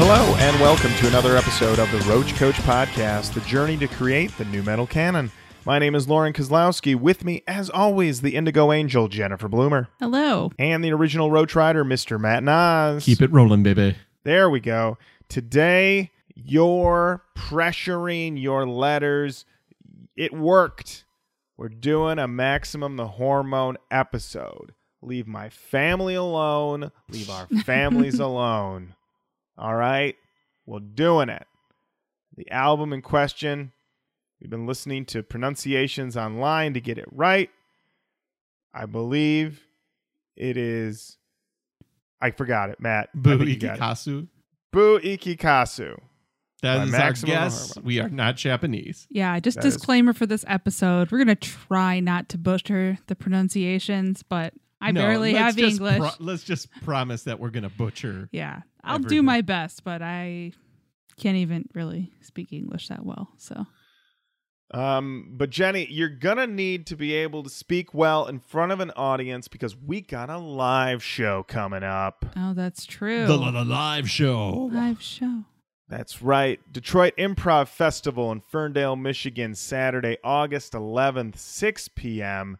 Hello and welcome to another episode of the Roach Coach Podcast, the journey to create the new metal canon. My name is Lauren Kozlowski. With me, as always, the Indigo Angel, Jennifer Bloomer. Hello. And the original Roach Rider, Mr. Matt Naz. Keep it rolling, baby. There we go. Today, you're pressuring your letters. It worked. We're doing a Maximum the Hormone episode. Leave my family alone. Leave our families alone. All right? We're doing it. The album in question... We've been listening to pronunciations online to get it right. I believe it is... I forgot it, Matt. Buikaesu. Buikaesu. That is our guess. We are not Japanese. Yeah, just disclaimer for this episode. We're going to try not to butcher the pronunciations, but I barely have English. Let's just promise that we're going to butcher. Yeah, I'll do my best, but I can't even really speak English that well, so... But Jenny, you're gonna need to be able to speak well in front of an audience because we got a live show coming up. Oh, that's true. The live show. Live show. That's right. Detroit Improv Festival in Ferndale, Michigan, Saturday, August 11th, 6 p.m.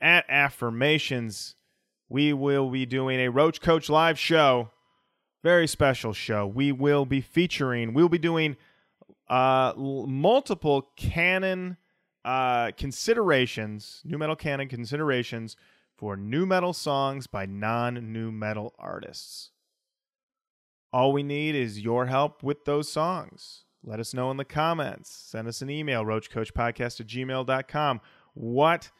at Affirmations. We will be doing a Roach Coach live show. Very special show. We'll be doing multiple canon considerations, new metal canon considerations for new metal songs by non-new metal artists. All we need is your help with those songs. Let us know in the comments. Send us an email, roachcoachpodcast@gmail.com. What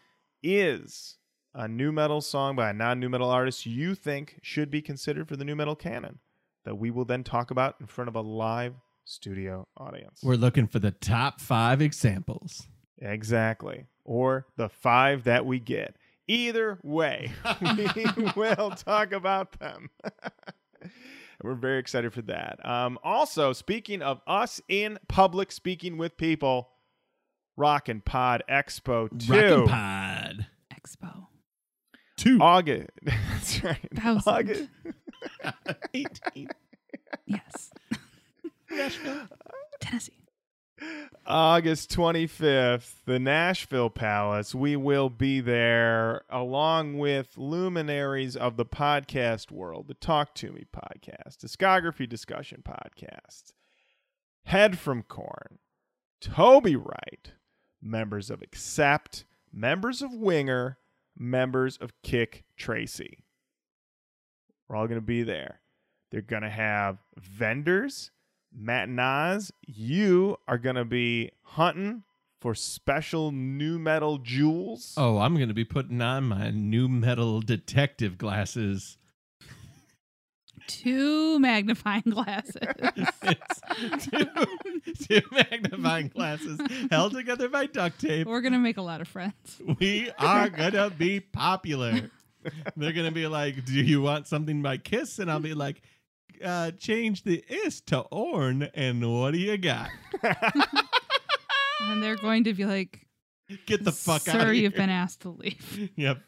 is a new metal song by a non-new metal artist you think should be considered for the new metal canon that we will then talk about in front of a live studio audience? We're looking for the top 5 examples. Exactly. Or the 5 that we get. Either way, we will talk about them. We're very excited for that. Also, speaking of us in public, speaking with people, Rockin' Pod Expo 2. Rockin' Pod Expo 2. August. That's right. August. 18. Yes. Nashville, Tennessee. August 25th, the Nashville Palace. We will be there along with luminaries of the podcast world, the Talk to Me podcast, Discography Discussion podcast, Head from Corn, Toby Wright, members of Accept, members of Winger, members of Kick Tracy. We're all going to be there. They're going to have vendors. Matt Naz, you are going to be hunting for special new metal jewels. Oh, I'm going to be putting on my new metal detective glasses. 2 magnifying glasses. two magnifying glasses held together by duct tape. We're going to make a lot of friends. We are going to be popular. They're going to be like, do you want something by Kiss? And I'll be like, change the is to orn, and what do you got? And they're going to be like, get the fuck out of here. Sir, you've been asked to leave. Yep.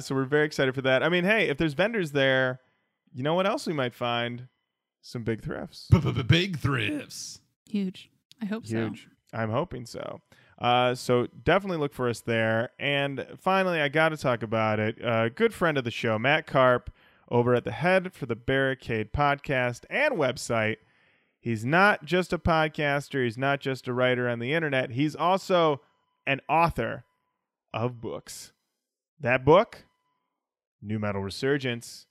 So we're very excited for that. I mean, hey, if there's vendors there, you know what else we might find? Some big thrifts. Big thrifts. Huge. I hope so. Huge. I'm hoping so. So definitely look for us there. And finally, I got to talk about it. Good friend of the show, Matt Karp, over at the Head for the Barricade podcast and website. He's not just a podcaster. He's not just a writer on the internet. He's also an author of books. That book, New Metal Resurgence.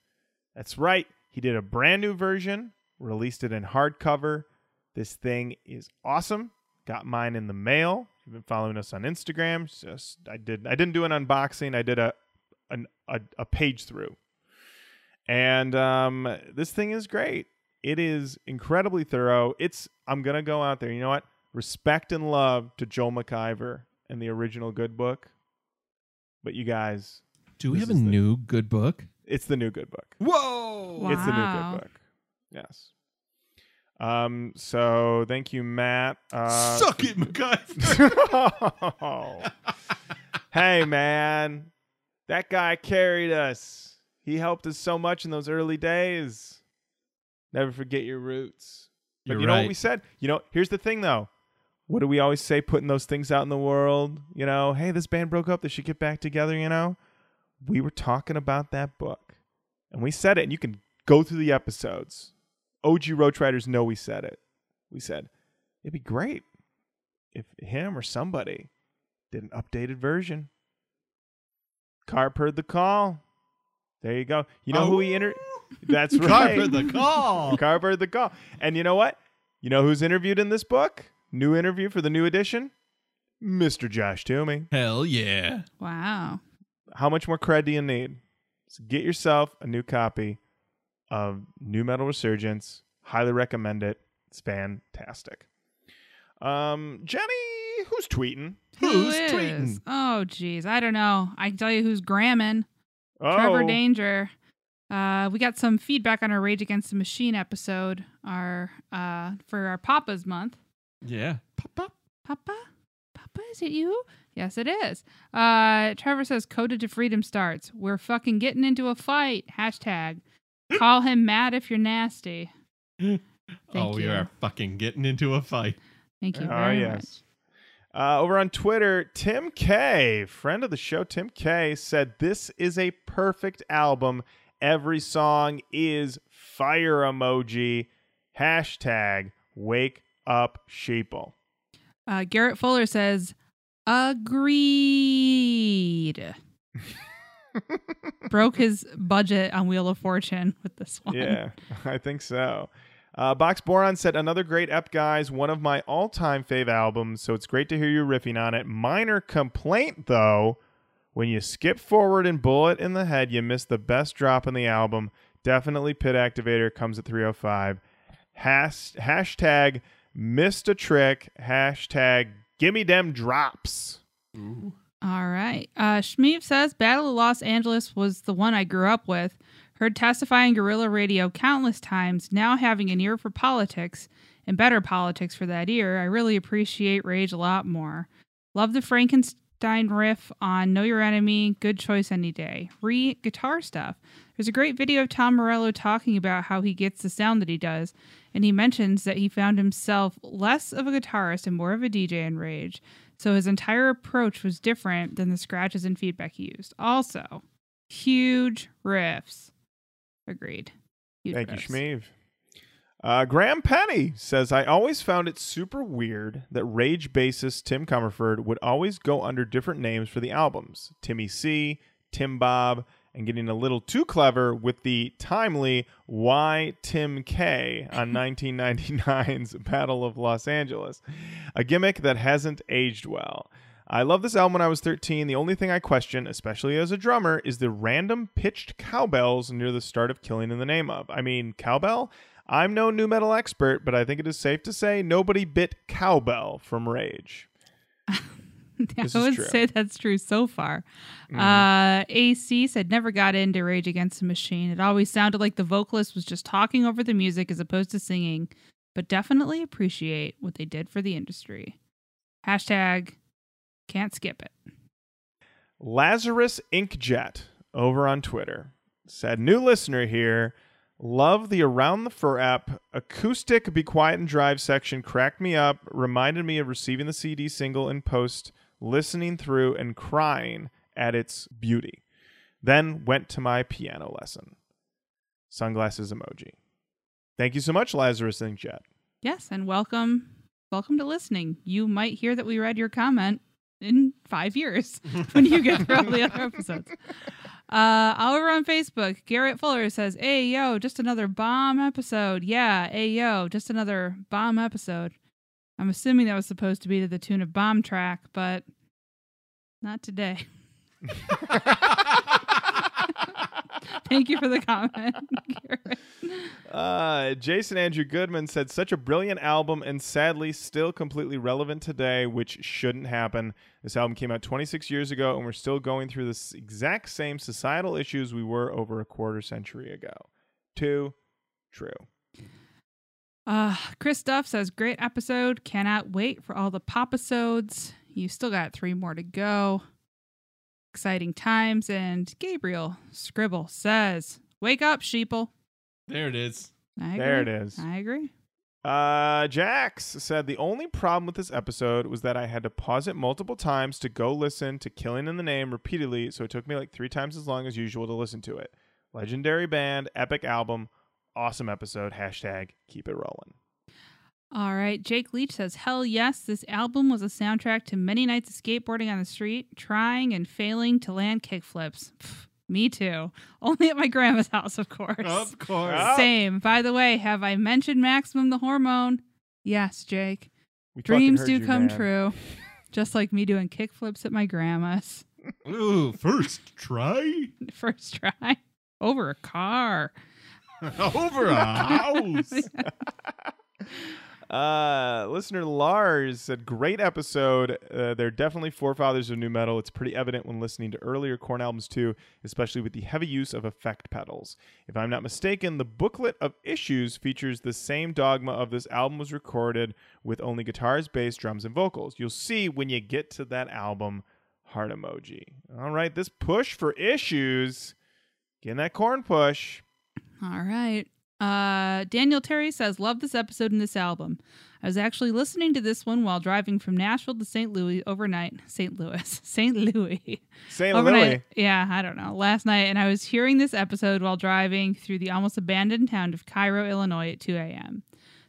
That's right. He did a brand new version, released it in hardcover. This thing is awesome. Got mine in the mail. If you've been following us on Instagram, I didn't do an unboxing. I did a page through. And this thing is great. It is incredibly thorough. I'm going to go out there. You know what? Respect and love to Joel McIver and the original Good Book. But you guys... Do we have a new Good Book? It's the new Good Book. Whoa! Wow. It's the new Good Book. Yes. So thank you, Matt. Suck it, McIver! Oh. Hey, man. That guy carried us. He helped us so much in those early days. Never forget your roots. But You're you know right. what we said? You know, here's the thing, though. What do we always say putting those things out in the world? You know, hey, this band broke up. They should get back together, you know? We were talking about that book. And we said it. And you can go through the episodes. OG Roach Riders know we said it. We said, it'd be great if him or somebody did an updated version. Karp heard the call. There you go. You know who he interviewed? That's right. Karp heard the call. Karp heard the call. And you know what? You know who's interviewed in this book? New interview for the new edition? Mr. Josh Toomey. Hell yeah. Wow. How much more cred do you need? So get yourself a new copy of New Metal Resurgence. Highly recommend it. It's fantastic. Jenny, who's tweeting? Who's tweeting? Oh, geez. I don't know. I can tell you who's gramming. Oh. Trevor Danger. We got some feedback on our Rage Against the Machine episode for our Papa's Month. Yeah. Papa? Papa? Papa, is it you? Yes, it is. Trevor says, Coded to Freedom starts. We're fucking getting into a fight. #. Call him Matt if you're nasty. Thank you. We are fucking getting into a fight. Thank you very much. Over on Twitter, Tim K, friend of the show, Tim K, said, this is a perfect album. Every song is fire emoji. # wake up sheeple. Garrett Fuller says, agreed. Broke his budget on Wheel of Fortune with this one. Yeah, I think so. Box Boron said, another great ep, guys. One of my all-time fave albums, so it's great to hear you riffing on it. Minor complaint, though. When you skip forward and bullet in the head, you miss the best drop in the album. Definitely Pit Activator comes at 3:05. # missed a trick. # gimme them drops. Ooh. All right. Shmeave says, Battle of Los Angeles was the one I grew up with. Heard testifying guerrilla radio countless times, now having an ear for politics, and better politics for that ear, I really appreciate Rage a lot more. Love the Frankenstein riff on Know Your Enemy, good choice any day. Guitar stuff. There's a great video of Tom Morello talking about how he gets the sound that he does, and he mentions that he found himself less of a guitarist and more of a DJ in Rage, so his entire approach was different than the scratches and feedback he used. Also, huge riffs. Agreed. Thank you, Shmeave. Graham Penny says, I always found it super weird that Rage bassist Tim Comerford would always go under different names for the albums. Timmy C, Tim Bob, and getting a little too clever with the timely Why Tim K on 1999's Battle of Los Angeles. A gimmick that hasn't aged well. I love this album when I was 13. The only thing I question, especially as a drummer, is the random pitched cowbells near the start of Killing in the Name of. I mean, cowbell? I'm no nu metal expert, but I think it is safe to say nobody bit cowbell from Rage. I would say that's true so far. Mm-hmm. AC said, never got into Rage Against the Machine. It always sounded like the vocalist was just talking over the music as opposed to singing, but definitely appreciate what they did for the industry. #... can't skip it. Lazarus Inkjet over on Twitter said, new listener here. Love the Around the Fur app. Acoustic Be Quiet and Drive section cracked me up. Reminded me of receiving the CD single in post, listening through and crying at its beauty. Then went to my piano lesson. Sunglasses emoji. Thank you so much, Lazarus Inkjet. Yes, and welcome. Welcome to listening. You might hear that we read your comment in 5 years when you get through all the other episodes. Over on Facebook, Garrett Fuller says, hey, yo, just another bomb episode. Yeah, hey, yo, just another bomb episode. I'm assuming that was supposed to be to the tune of Bomb Track, but not today. Thank you for the comment, Garrett. Jason Andrew Goodman said, such a brilliant album and sadly still completely relevant today, which shouldn't happen. This album came out 26 years ago and we're still going through the exact same societal issues we were over a quarter century ago. Too true. Chris Duff says, great episode. Cannot wait for all the pop-episodes. You still got 3 more to go. Exciting times. And Gabriel Scribble says, wake up, sheeple. There it is. I agree. There it is. I agree. Jax said, the only problem with this episode was that I had to pause it multiple times to go listen to Killing in the Name repeatedly, so it took me like 3 times as long as usual to listen to it. Legendary band, epic album, awesome episode, hashtag keep it rolling. All right. Jake Leach says, hell yes, this album was a soundtrack to many nights of skateboarding on the street, trying and failing to land kickflips. Me too. Only at my grandma's house, of course. Of course. Same. By the way, have I mentioned Maximum the Hormone? Yes, Jake. Dreams do come true. Just like me doing kickflips at my grandma's. Ooh, first try? First try? Over a car. Over a house. Listener Lars said, great episode. They're definitely forefathers of new metal. It's pretty evident when listening to earlier Korn albums too, especially with the heavy use of effect pedals. If I'm not mistaken, the booklet of issues features the same dogma of this album was recorded with only guitars, bass, drums, and vocals. You'll see when you get to that album. Heart emoji. All right, this push for issues. Getting that Korn push. All right. Daniel Terry says, love this episode and this album. I was actually listening to this one while driving from Nashville to St. Louis overnight. St. Louis. Yeah, I don't know. Last night, and I was hearing this episode while driving through the almost abandoned town of Cairo, Illinois at 2 a.m.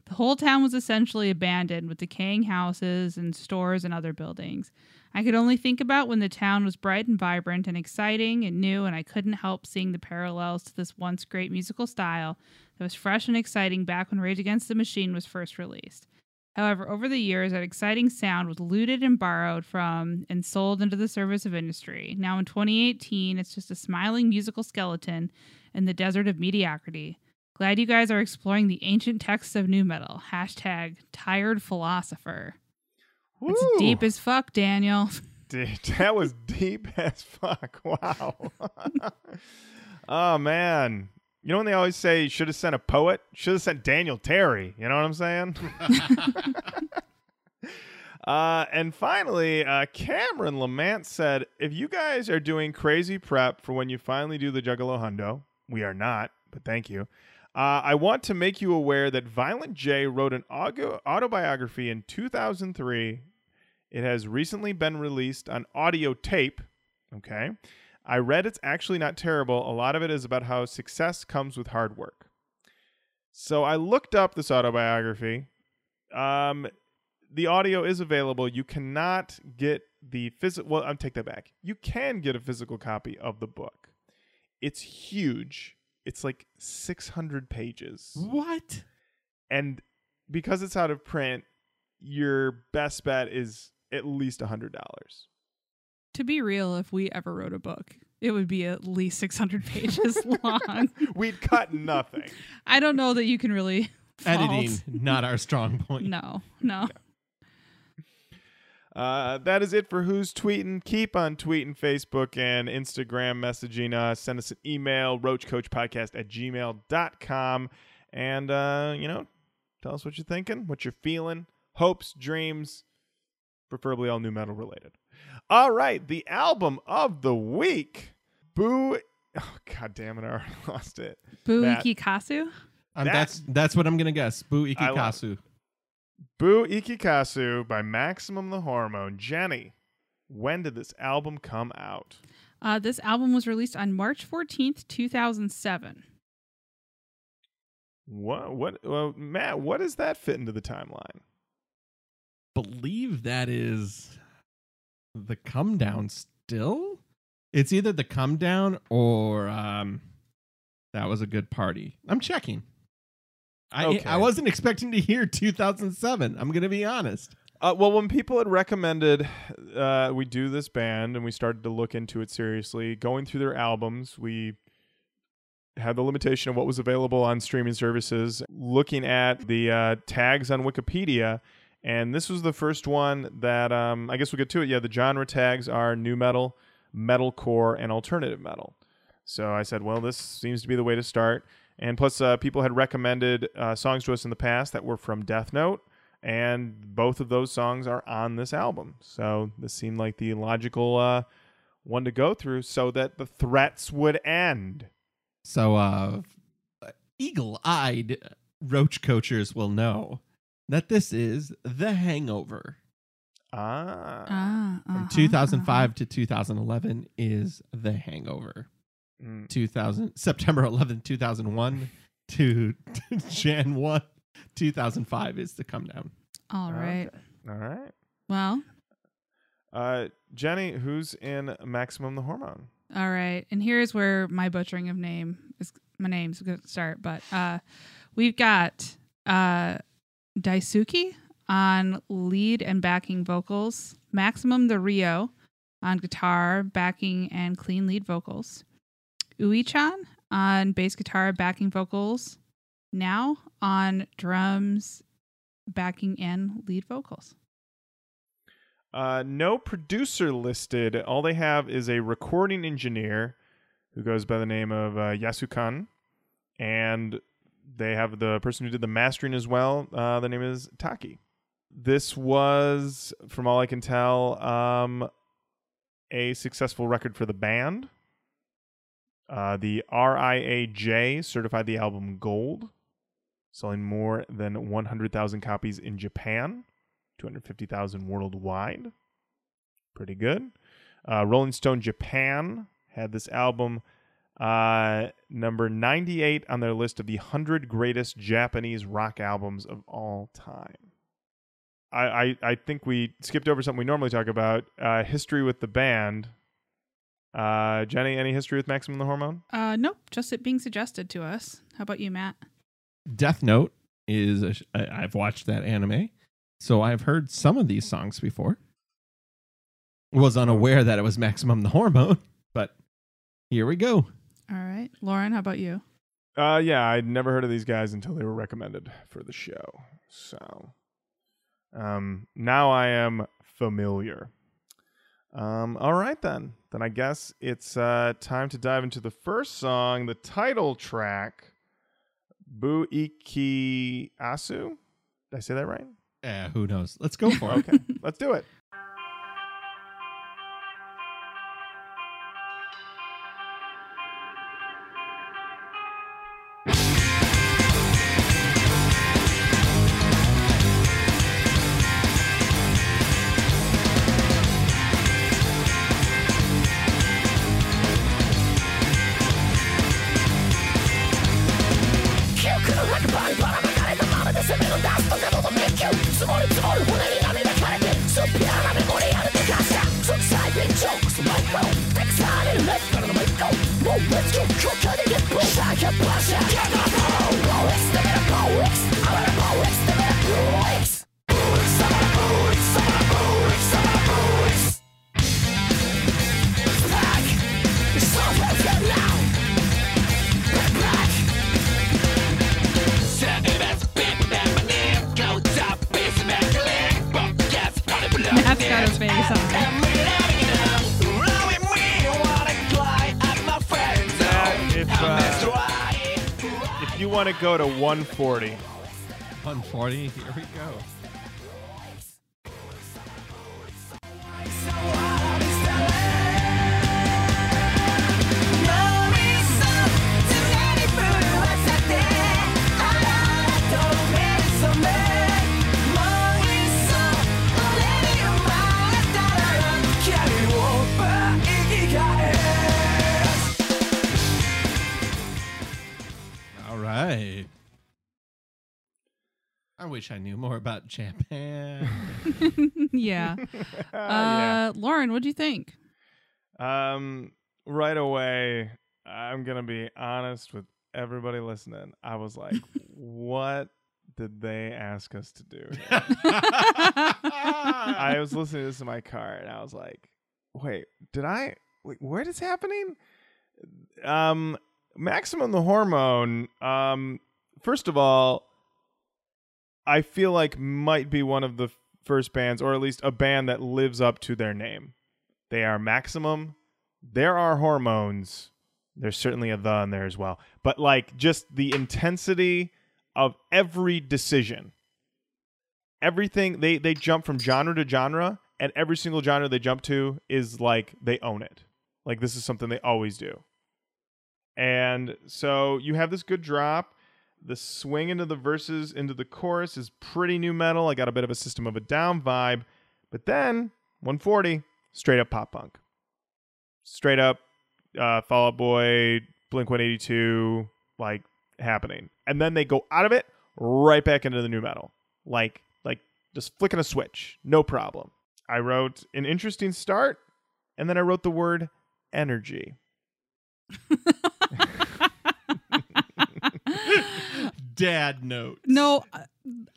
The whole town was essentially abandoned with decaying houses and stores and other buildings. I could only think about when the town was bright and vibrant and exciting and new, and I couldn't help seeing the parallels to this once great musical style that was fresh and exciting back when Rage Against the Machine was first released. However, over the years, that exciting sound was looted and borrowed from and sold into the service of industry. Now in 2018, it's just a smiling musical skeleton in the desert of mediocrity. Glad you guys are exploring the ancient texts of nu metal. Hashtag tired philosopher. It's deep as fuck, Daniel. Dude, that was deep as fuck. Wow. Oh, man. You know when they always say you should have sent a poet? Should have sent Daniel Terry. You know what I'm saying? And finally, Cameron Lamant said, if you guys are doing crazy prep for when you finally do the Juggalo Hundo, we are not, but thank you. I want to make you aware that Violent J wrote an autobiography in 2003. It has recently been released on audio tape. Okay. I read it's actually not terrible. A lot of it is about how success comes with hard work. So I looked up this autobiography. The audio is available. You cannot get the physical. Well, I'll take that back. You can get a physical copy of the book. It's huge. It's like 600 pages. What? And because it's out of print, your best bet is at least $100. To be real, if we ever wrote a book, it would be at least 600 pages long. We'd cut nothing. I don't know that you can really Editing, not our strong point. No. Yeah. That is it for Who's Tweetin'. Keep on tweeting Facebook and Instagram, messaging us. Send us an email, roachcoachpodcast@gmail.com. And, tell us what you're thinking, what you're feeling, hopes, dreams, preferably all new metal related. All right, the album of the week. Oh, god damn it, I already lost it. Buikaesu? That's what I'm going to guess. Buikaesu. Buikaesu by Maximum the Hormone. Jenny, when did this album come out? This album was released on March 14th, 2007. Well, Matt, what does that fit into the timeline? Believe that is the Come Down still? It's either the Come Down or That Was a Good Party. I'm checking. Okay. I wasn't expecting to hear 2007. I'm going to be honest. Well, when people had recommended we do this band and we started to look into it seriously, going through their albums, we had the limitation of what was available on streaming services, looking at the tags on Wikipedia. And this was the first one that, I guess we'll get to it. Yeah, the genre tags are nu metal, metalcore, and alternative metal. So I said, well, this seems to be the way to start. And plus, people had recommended songs to us in the past that were from Death Note. And both of those songs are on this album. So this seemed like the logical one to go through so that the threats would end. So eagle-eyed roach coachers will know that this is The Hangover. From 2005 to 2011 is The Hangover. September 11, 2001 to Jan 1, 2005 is The Come Down. All right. Okay. All right. Well. Jenny, who's in Maximum the Hormone? All right. And here's where my butchering of my name's going to start. But we've got Daisuke on lead and backing vocals. Maximum the Rio on guitar, backing, and clean lead vocals. Uichan on bass guitar, backing vocals. Now on drums, backing, and lead vocals. No producer listed. All they have is a recording engineer who goes by the name of Yasukan, and they have the person who did the mastering as well. The name is Taki. This was, from all I can tell, a successful record for the band. The RIAJ certified the album gold, selling more than 100,000 copies in Japan, 250,000 worldwide. Pretty good. Rolling Stone Japan had this album number 98 on their list of the 100 greatest Japanese rock albums of all time. I think we skipped over something we normally talk about, history with the band. Jenny, any history with Maximum the Hormone? Nope, just it being suggested to us. How about you, Matt? Death Note is I've watched that anime, so I've heard some of these songs before. Was unaware that it was Maximum the Hormone, but here we go. All right, Lauren, how about you? Yeah, I'd never heard of these guys until they were recommended for the show, so now I am familiar. All right, then I guess it's time to dive into the first song, the title track, Buikaesu. Did I say that right? Yeah, who knows? Let's go for it. Okay, let's do it. If you want to go to 140. 140, here we go. I wish I knew more about Japan. Yeah. Yeah. Lauren, what'd you think? Right away, I'm going to be honest with everybody listening. I was like, what did they ask us to do? I was listening to this in my car and I was like, wait, what is happening? Maximum the Hormone, first of all, I feel like might be one of the first bands, or at least a band that lives up to their name. They are Maximum. There are hormones. There's certainly a "the" in there as well. But like just the intensity of every decision. Everything, they jump from genre to genre, and every single genre they jump to is like they own it. Like this is something they always do. And so you have this good drop. The swing into the verses into the chorus is pretty new metal. I got a bit of a System of a Down vibe. But then 140, straight up pop punk. Straight up Fall Out Boy, Blink-182, like happening. And then they go out of it right back into the new metal. Like just flicking a switch. No problem. I wrote an interesting start, and then I wrote the word energy. Dad notes. No,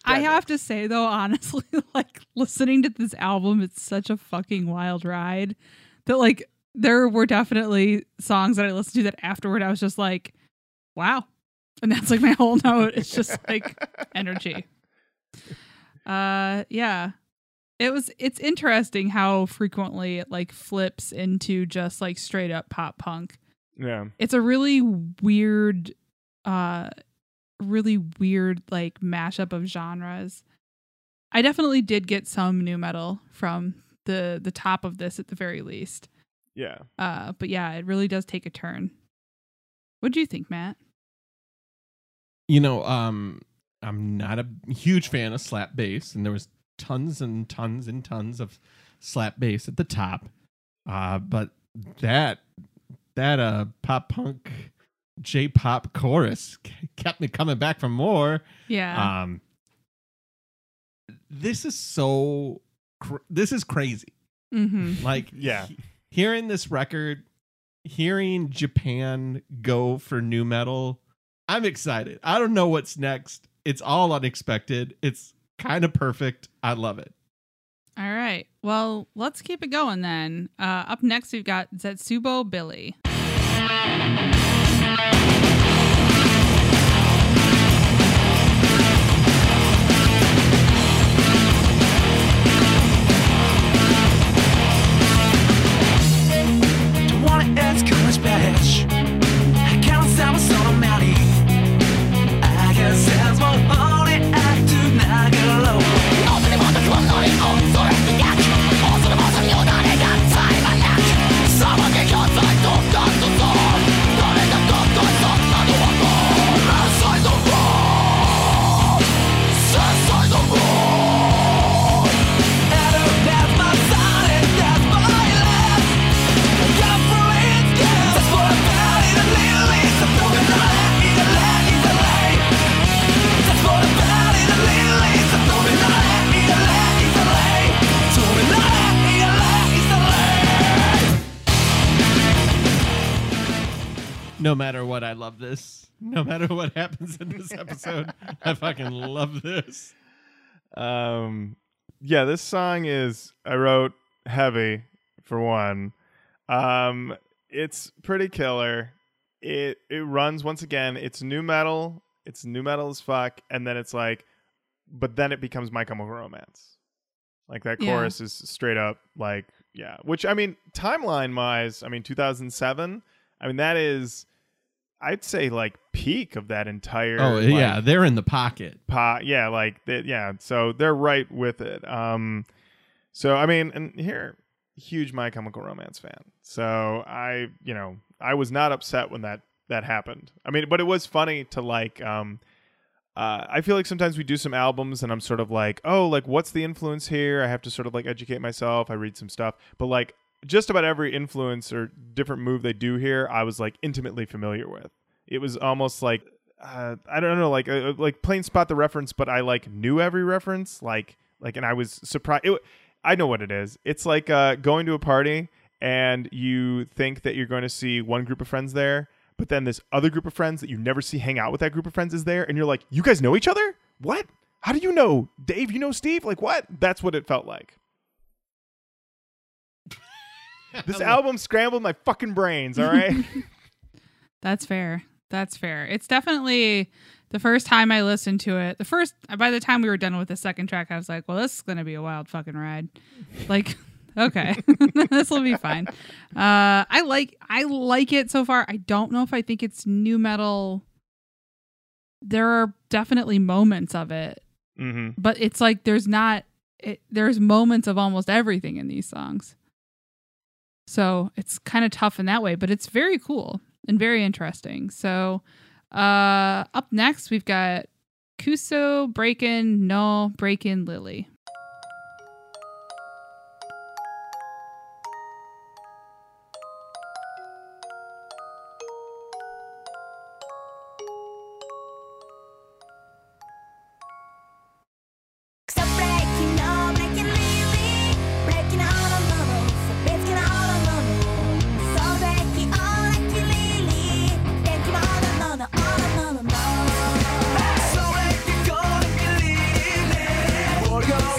I have to say, though, honestly, like, listening to this album, it's such a fucking wild ride that, like, there were definitely songs that I listened to that afterward I was just like, wow. And that's, like, my whole note. It's just, like, energy. Yeah. It's interesting how frequently it, like, flips into just, like, straight up pop punk. Yeah. It's a really weird... really weird, like, mashup of genres. I definitely did get some new metal from the top of this at the very least. Yeah. But yeah, it really does take a turn. What do you think, Matt? You know, I'm not a huge fan of slap bass, and there was tons and tons and tons of slap bass at the top. But that pop punk J-pop chorus kept me coming back for more. Yeah. This is crazy. Mm-hmm. Like, yeah, hearing this record, hearing Japan go for new metal, I'm excited. I don't know what's next. It's all unexpected. It's kind of perfect. I love it. All right. Well, let's keep it going then. Up next, we've got Zetsubo Billy. No matter what, I love this. No matter what happens in this episode, I fucking love this. Yeah, this song is, I wrote heavy for one. It's pretty killer. It runs once again. It's new metal. It's new metal as fuck. And then it's like, but then it becomes My Chemical Romance. Like, that chorus is straight up like, yeah. Which, I mean, timeline wise, I mean, 2007. I mean, that is, I'd say, like, peak of that entire. Oh, like, yeah. They're in the pocket. Yeah. Like, yeah. So they're right with it. So, I mean, and here, huge My Chemical Romance fan. So I was not upset when that happened. I mean, but it was funny to, like, I feel like sometimes we do some albums and I'm sort of like, oh, like, what's the influence here? I have to sort of, like, educate myself. I read some stuff, but, like, just about every influence or different move they do here, I was, like, intimately familiar with. It was almost like, I don't know, like plain spot the reference, but I, like, knew every reference, like, and I was surprised. I know what it is. It's like going to a party and you think that you're going to see one group of friends there, but then this other group of friends that you never see hang out with that group of friends is there, and you're like, you guys know each other? What? How do you know Dave? You know Steve? Like, what? That's what it felt like. This album scrambled my fucking brains, all right? That's fair. It's definitely the first time I listened to it. By the time we were done with the second track, I was like, well, this is going to be a wild fucking ride. Like, okay, this will be fine. I like it so far. I don't know if I think it's new metal. There are definitely moments of it. Mm-hmm. But it's like there's moments of almost everything in these songs. So it's kind of tough in that way, but it's very cool and very interesting. So Up next, we've got Kuso, Breakin', Null, Breakin', Lily.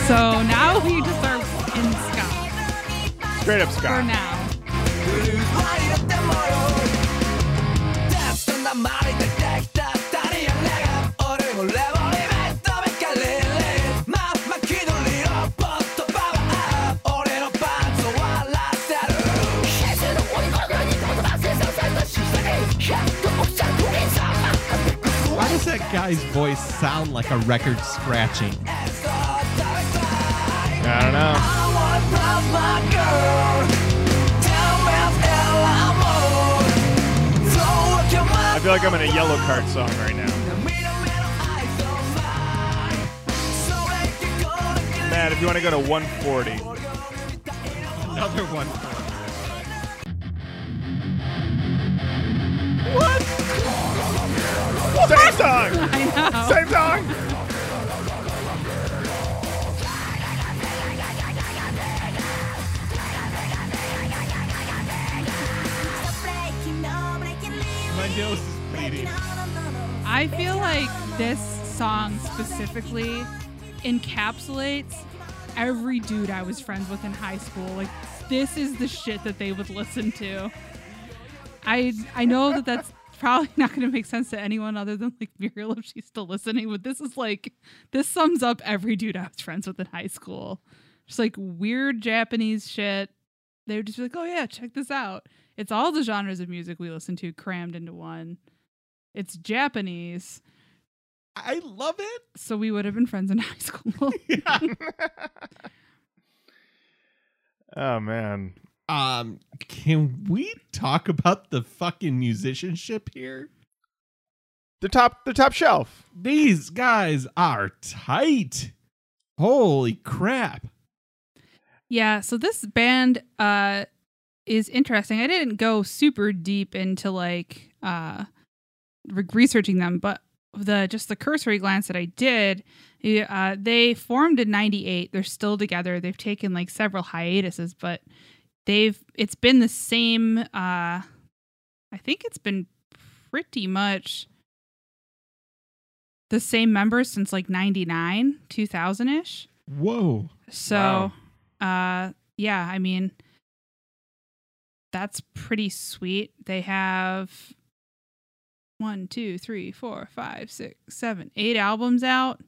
So now we just are in Scott. Straight up Scott. For now. Why does that guy's voice sound like a record scratching? I don't know. I want to love my girl. I feel like I'm in a yellow card song right now. Matt, if you want to go to 140. Another 140. What? Same song! I know. Same song! I feel like this song specifically encapsulates every dude I was friends with in high school. Like, this is the shit that they would listen to. I know that that's probably not going to make sense to anyone other than like Muriel if she's still listening, but this is like, this sums up every dude I was friends with in high school. Just like weird Japanese shit. They would just be like, oh yeah, check this out. It's all the genres of music we listen to crammed into one. It's Japanese. I love it. So we would have been friends in high school. Oh, man. Can we talk about the fucking musicianship here? The top shelf. These guys are tight. Holy crap. Yeah, so this band is interesting. I didn't go super deep into like... researching them, but the cursory glance that I did, they formed in 98. They're still together. They've taken like several hiatuses, but it's been the same. I think it's been pretty much the same members since like 99, 2000 ish. Whoa. So, wow. Yeah, I mean, that's pretty sweet. They have 8 albums out.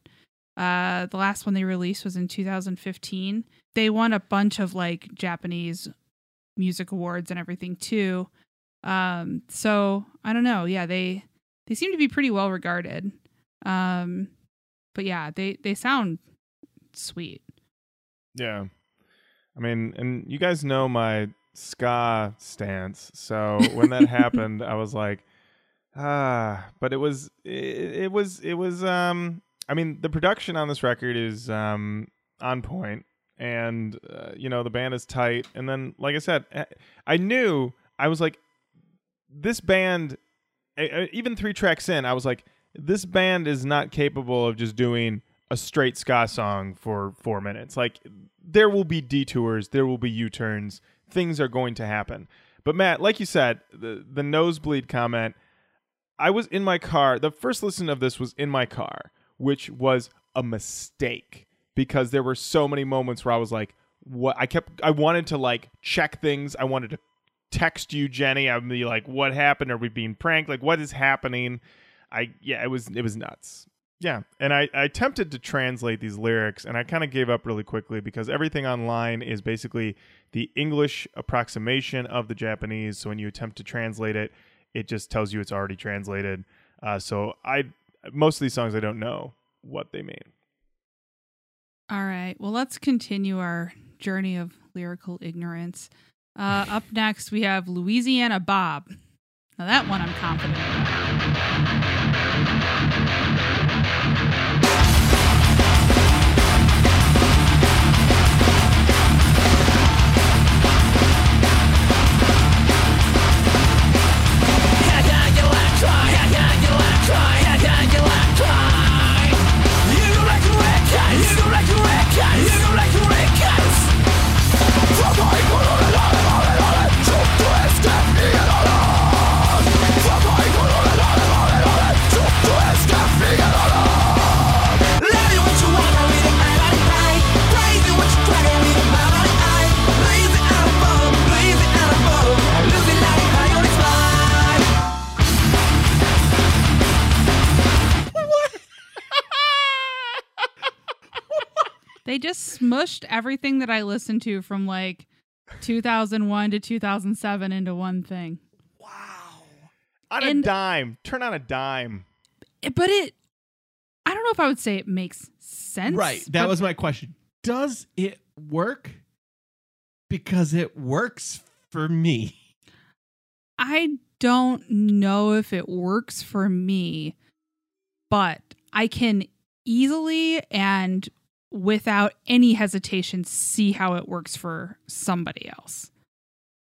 The last one they released was in 2015. They won a bunch of like Japanese music awards and everything too. So I don't know. Yeah, they seem to be pretty well regarded. But yeah, they sound sweet. Yeah, I mean, and you guys know my ska stance. So when that happened, I was like. But it was I mean, the production on this record is on point, and the band is tight, and then like I said, I knew, I was like, this band, even 3 tracks in, I was like, this band is not capable of just doing a straight ska song for 4 minutes. Like, there will be detours, there will be U-turns, things are going to happen. But Matt, like you said, the nosebleed comment, I was in my car. The first listen of this was in my car, which was a mistake because there were so many moments where I was like, what? I wanted to like check things. I wanted to text you, Jenny. I'd be like, what happened? Are we being pranked? Like, what is happening? It was nuts. Yeah. And I attempted to translate these lyrics, and I kind of gave up really quickly because everything online is basically the English approximation of the Japanese. So when you attempt to translate it, it just tells you it's already translated. So most of these songs, I don't know what they mean. All right. Well, let's continue our journey of lyrical ignorance. Up next, we have Louisiana Bob. Now that one I'm confident They just smushed everything that I listened to from like 2001 to 2007 into one thing. Wow. On a dime. Turn on a dime. But I don't know if I would say it makes sense. Right. That was my question. Does it work? Because it works for me. I don't know if it works for me, but I can easily and without any hesitation see how it works for somebody else.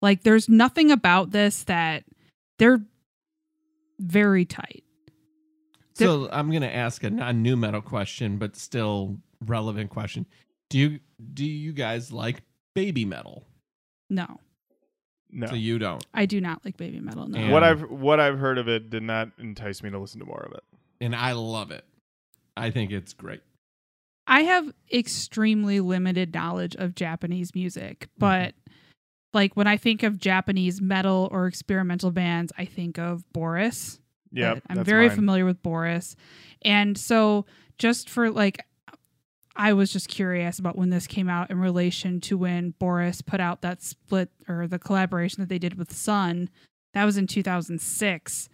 Like, there's nothing about this that they're very tight. So I'm going to ask a non-new metal question, but still relevant question. Do you guys like baby metal? No. So you don't. I do not like baby metal. No. And what I've heard of it did not entice me to listen to more of it. And I love it. I think it's great. I have extremely limited knowledge of Japanese music, but like when I think of Japanese metal or experimental bands, I think of Boris. Yeah, I'm very familiar with Boris. And so just for like, I was just curious about when this came out in relation to when Boris put out that split or the collaboration that they did with Sun. That was in 2006.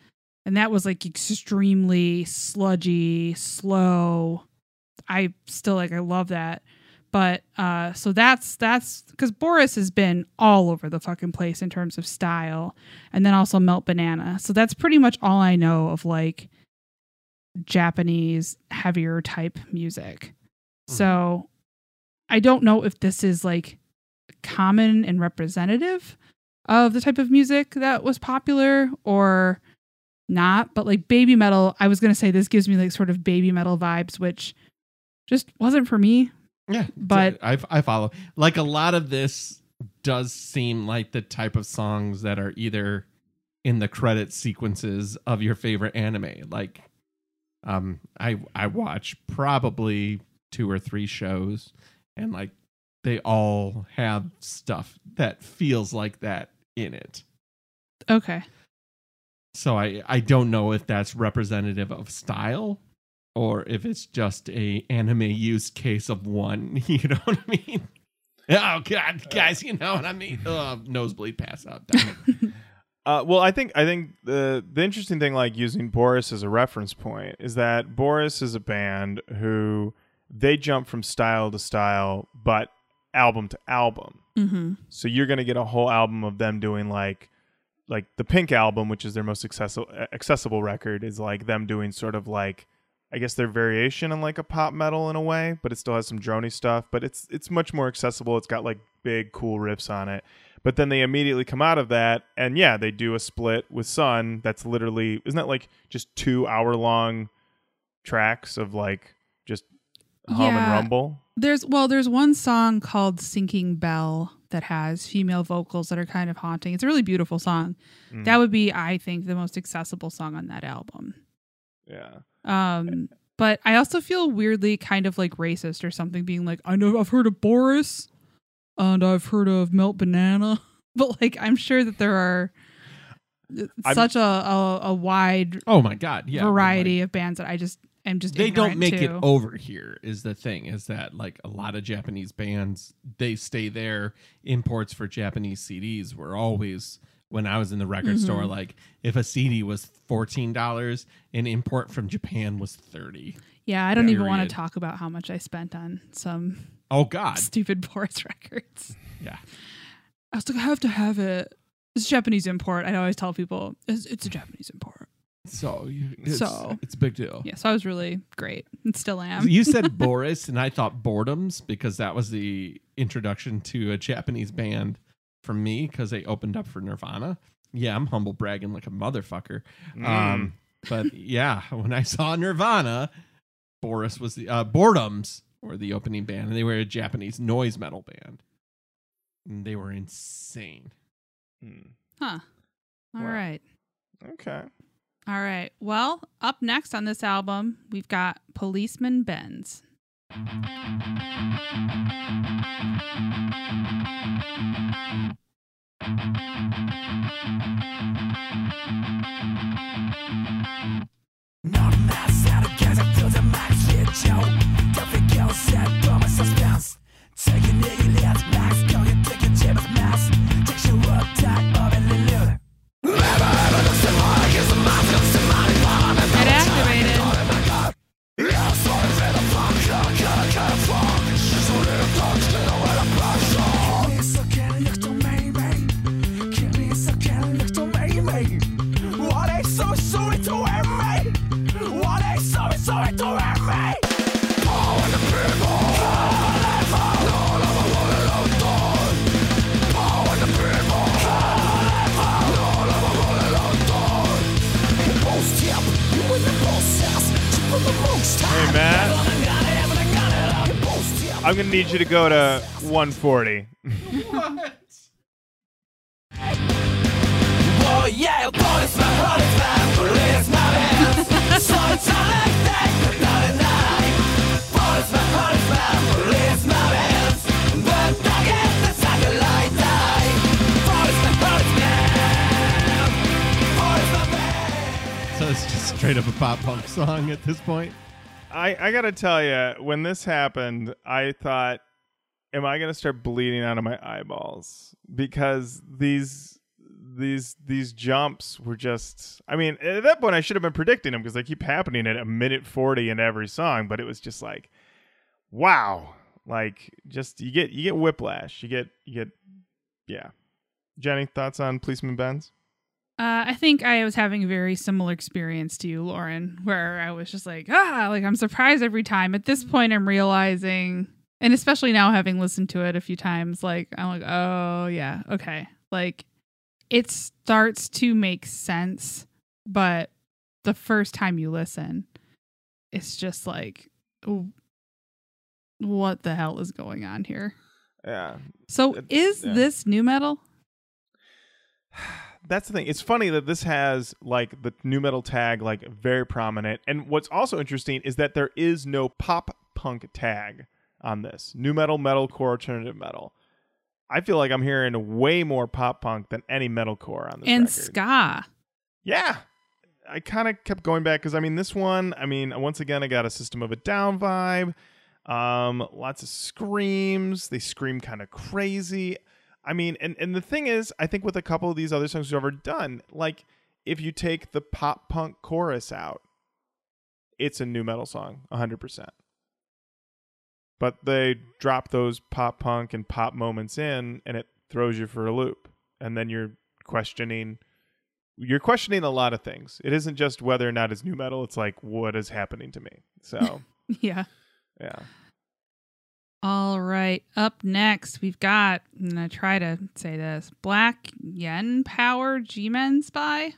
And that was like extremely sludgy, slow. I still I love that. But so that's because Boris has been all over the fucking place in terms of style, and then also Melt Banana. So that's pretty much all I know of like Japanese heavier type music. Mm. So I don't know if this is like common and representative of the type of music that was popular or not. But like baby metal, I was going to say this gives me like sort of baby metal vibes, which just wasn't for me. Yeah, but I follow. Like a lot of this does seem like the type of songs that are either in the credit sequences of your favorite anime. Like, I watch probably 2 or 3 shows, and like they all have stuff that feels like that in it. Okay. So I don't know if that's representative of style, or if it's just a anime use case of one, you know what I mean? Oh God, guys, you know what I mean? Nosebleed, pass out. Well, I think the interesting thing, like using Boris as a reference point, is that Boris is a band who they jump from style to style, but album to album. Mm-hmm. So you're going to get a whole album of them doing like the Pink album, which is their most accessible record, is like them doing sort of like, I guess their variation on like a pop metal in a way, but it still has some drony stuff, but it's much more accessible. It's got like big, cool riffs on it. But then they immediately come out of that, and yeah, they do a split with Sun that's literally, isn't that like just 2-hour-long tracks of like just hum and rumble? There's one song called Sinking Bell that has female vocals that are kind of haunting. It's a really beautiful song. Mm. That would be, I think, the most accessible song on that album. Yeah. But I also feel weirdly kind of like racist or something being like, I know I've heard of Boris and I've heard of Melt Banana, but like, I'm sure that there are such a wide, oh my God, yeah, variety like, of bands that I just am just, they don't make to. It over here is the thing, is that like a lot of Japanese bands, they stay there. Imports for Japanese CDs were always, when I was in the record mm-hmm. store, like if a CD was $14, an import from Japan was $30. Yeah, I don't even want to talk about how much I spent on some stupid Boris records. Yeah. I was like, I have to have it. It's a Japanese import. I always tell people it's a Japanese import. So it's a big deal. Yeah, so I was really great and still am. You said Boris, and I thought Boredoms, because that was the introduction to a Japanese band for me, because they opened up for Nirvana. Yeah, I'm humble bragging like a motherfucker. But yeah, when I saw Nirvana, Boris was the Boredoms were the opening band, and they were a Japanese noise metal band. And they were insane. Huh. All right. Okay. All right. Well, up next on this album, we've got Policeman Benz. Hey, Matt. I'm going to need you to go to 140. What? Oh, yeah, police my heart is bad, police my hands. So it's all like that, but not at night. Police my heart is bad, police my hands. But I get the satellite die. Police my heart is bad, police my hands. So it's just straight up a pop punk song at this point. I got to tell you, when this happened, I thought, am I going to start bleeding out of my eyeballs? Because these jumps were just, I mean, at that point I should have been predicting them because they keep happening at a minute 40 in every song, but it was just like, wow. Like, just you get whiplash. You get yeah. Jenny, thoughts on Policeman Benz? I think I was having a very similar experience to you, Lauren, where I was just like, like I'm surprised every time. At this point I'm realizing, and especially now having listened to it a few times, like I'm like, oh yeah, okay. Like it starts to make sense, but the first time you listen, it's just like, what the hell is going on here? Yeah. So is this new metal? That's the thing. It's funny that this has like the new metal tag, like very prominent. And what's also interesting is that there is no pop punk tag on this. New metal, metalcore, alternative metal. I feel like I'm hearing way more pop punk than any metalcore on this and record. Ska. Yeah. I kind of kept going back because, I mean, this one, I mean, once again, I got a System of a Down vibe. Lots of screams. They scream kind of crazy. I mean, and the thing is, I think with a couple of these other songs we've ever done, like if you take the pop punk chorus out, it's a new metal song, 100%. But they drop those pop punk and pop moments in, and it throws you for a loop. And then you're questioning a lot of things. It isn't just whether or not it's new metal. It's like, what is happening to me? So, yeah. All right. Up next, we've got, and I try to say this, Black Yen Power G-Men Spy.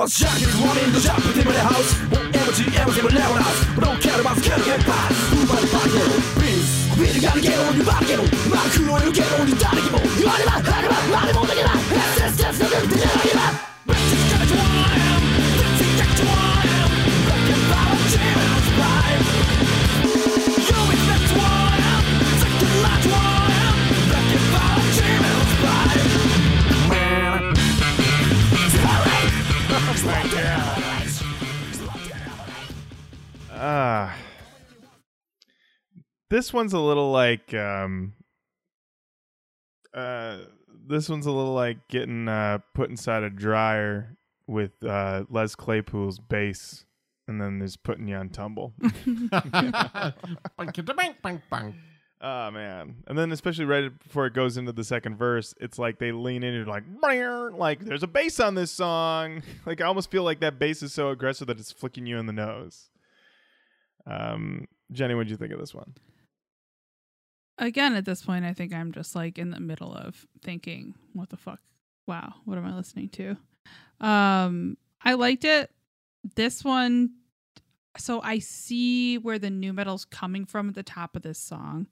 That's why. This one's a little like getting put inside a dryer with Les Claypool's bass, and then there's putting you on tumble. Oh man. And then especially right before it goes into the second verse, it's like they lean in and like there's a bass on this song. Like I almost feel like that bass is so aggressive that it's flicking you in the nose. Jenny, what'd you think of this one? Again, at this point, I think I'm just like in the middle of thinking, what the fuck? Wow, what am I listening to? I liked it. This one, so I see where the new metal's coming from at the top of this song.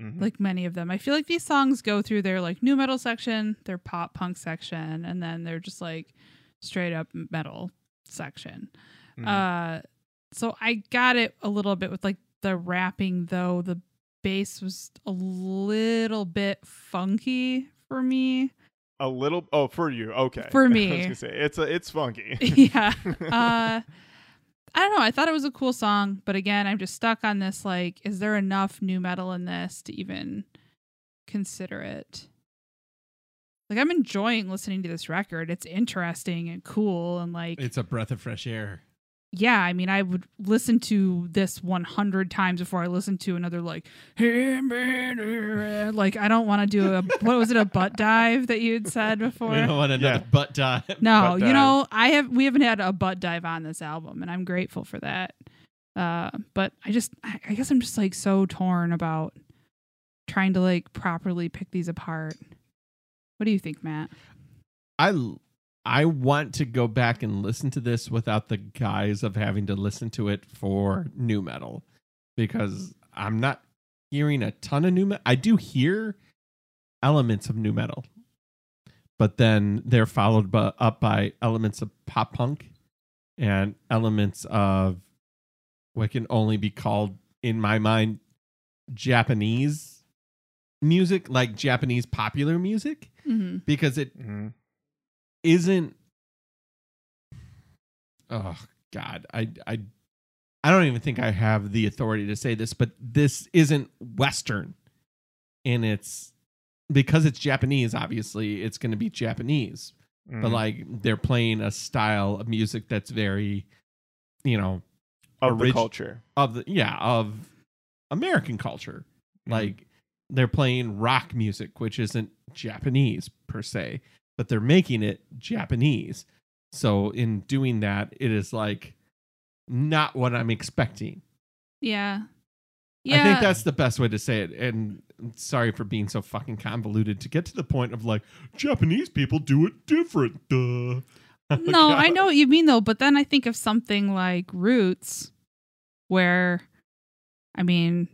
Mm-hmm. Like many of them, I feel like these songs go through their like new metal section, their pop punk section, and then they're just like straight up metal section. Mm-hmm. So I got it a little bit with like the rapping, though the bass was a little bit funky for me. A little, oh, for you, okay. For me, I was gonna say it's funky. Yeah. I don't know. I thought it was a cool song, but again, I'm just stuck on this. Like, is there enough new metal in this to even consider it? Like, I'm enjoying listening to this record. It's interesting and cool, and like, it's a breath of fresh air. Yeah, I mean, I would listen to this 100 times before I listen to another, like, like, I don't want to do a, what was it, a butt dive that you'd said before? We don't want another butt dive. No, butt dive. You know, we haven't had a butt dive on this album, and I'm grateful for that. But I guess I'm just, like, so torn about trying to, like, properly pick these apart. What do you think, Matt? I want to go back and listen to this without the guise of having to listen to it for new metal, because I'm not hearing a ton of new metal. I do hear elements of new metal, but then they're followed up by elements of pop punk and elements of what can only be called, in my mind, Japanese music, like Japanese popular music, mm-hmm. because it... Mm-hmm. isn't, oh god, I don't even think I have the authority to say this, but this isn't Western, and it's because it's Japanese, obviously it's going to be Japanese, but like they're playing a style of music that's very, you know, of the culture of the, yeah, of American culture. Like they're playing rock music, which isn't Japanese per se, but they're making it Japanese. So in doing that, it is like not what I'm expecting. Yeah. Yeah. I think that's the best way to say it. And sorry for being so fucking convoluted to get to the point of like, Japanese people do it different. Duh. No, I know what you mean though. But then I think of something like Roots, where, I mean,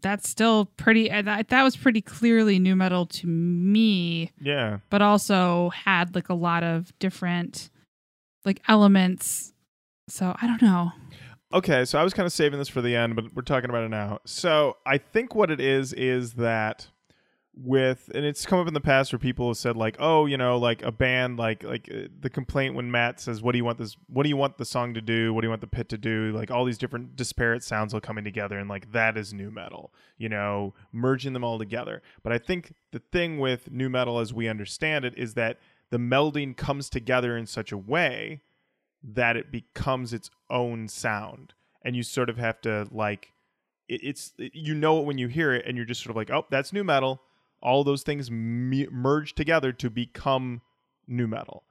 that's still pretty, that was pretty clearly new metal to me. Yeah. But also had like a lot of different like elements. So I don't know. Okay. So I was kind of saving this for the end, but we're talking about it now. So I think what it is that with, and it's come up in the past where people have said like, oh, you know, like a band, like the complaint when Matt says, what do you want the song to do? What do you want the pit to do? Like all these different disparate sounds are coming together, and like that is new metal, you know, merging them all together. But I think the thing with new metal as we understand it is that the melding comes together in such a way that it becomes its own sound, and you sort of have to like, it's you know it when you hear it, and you're just sort of like, oh, that's new metal. All those things merge together to become new metal.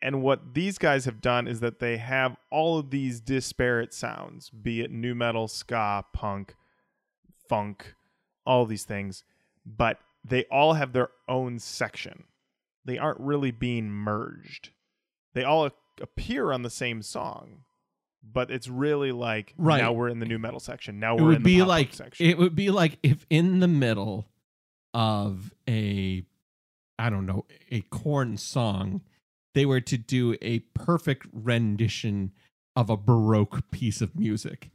And what these guys have done is that they have all of these disparate sounds, be it new metal, ska, punk, funk, all these things, but they all have their own section. They aren't really being merged. They all appear on the same song, but it's really like, right. Now we're in the new metal section. Now we're in the pop punk section. It would be like if in the middle of a Korn song, they were to do a perfect rendition of a Baroque piece of music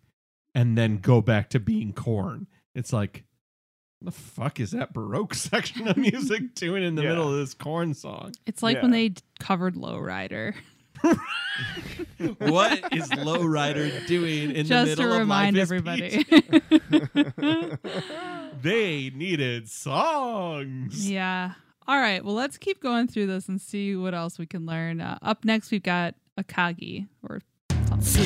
and then go back to being Korn. It's like, what the fuck is that Baroque section of music doing in the middle of this Korn song? It's like when they covered Lowrider. What is Lowrider doing in the middle of Life is Peachy? Just to remind everybody. They needed songs. Yeah. All right. Well, let's keep going through this and see what else we can learn. Up next, we've got Akagi or something.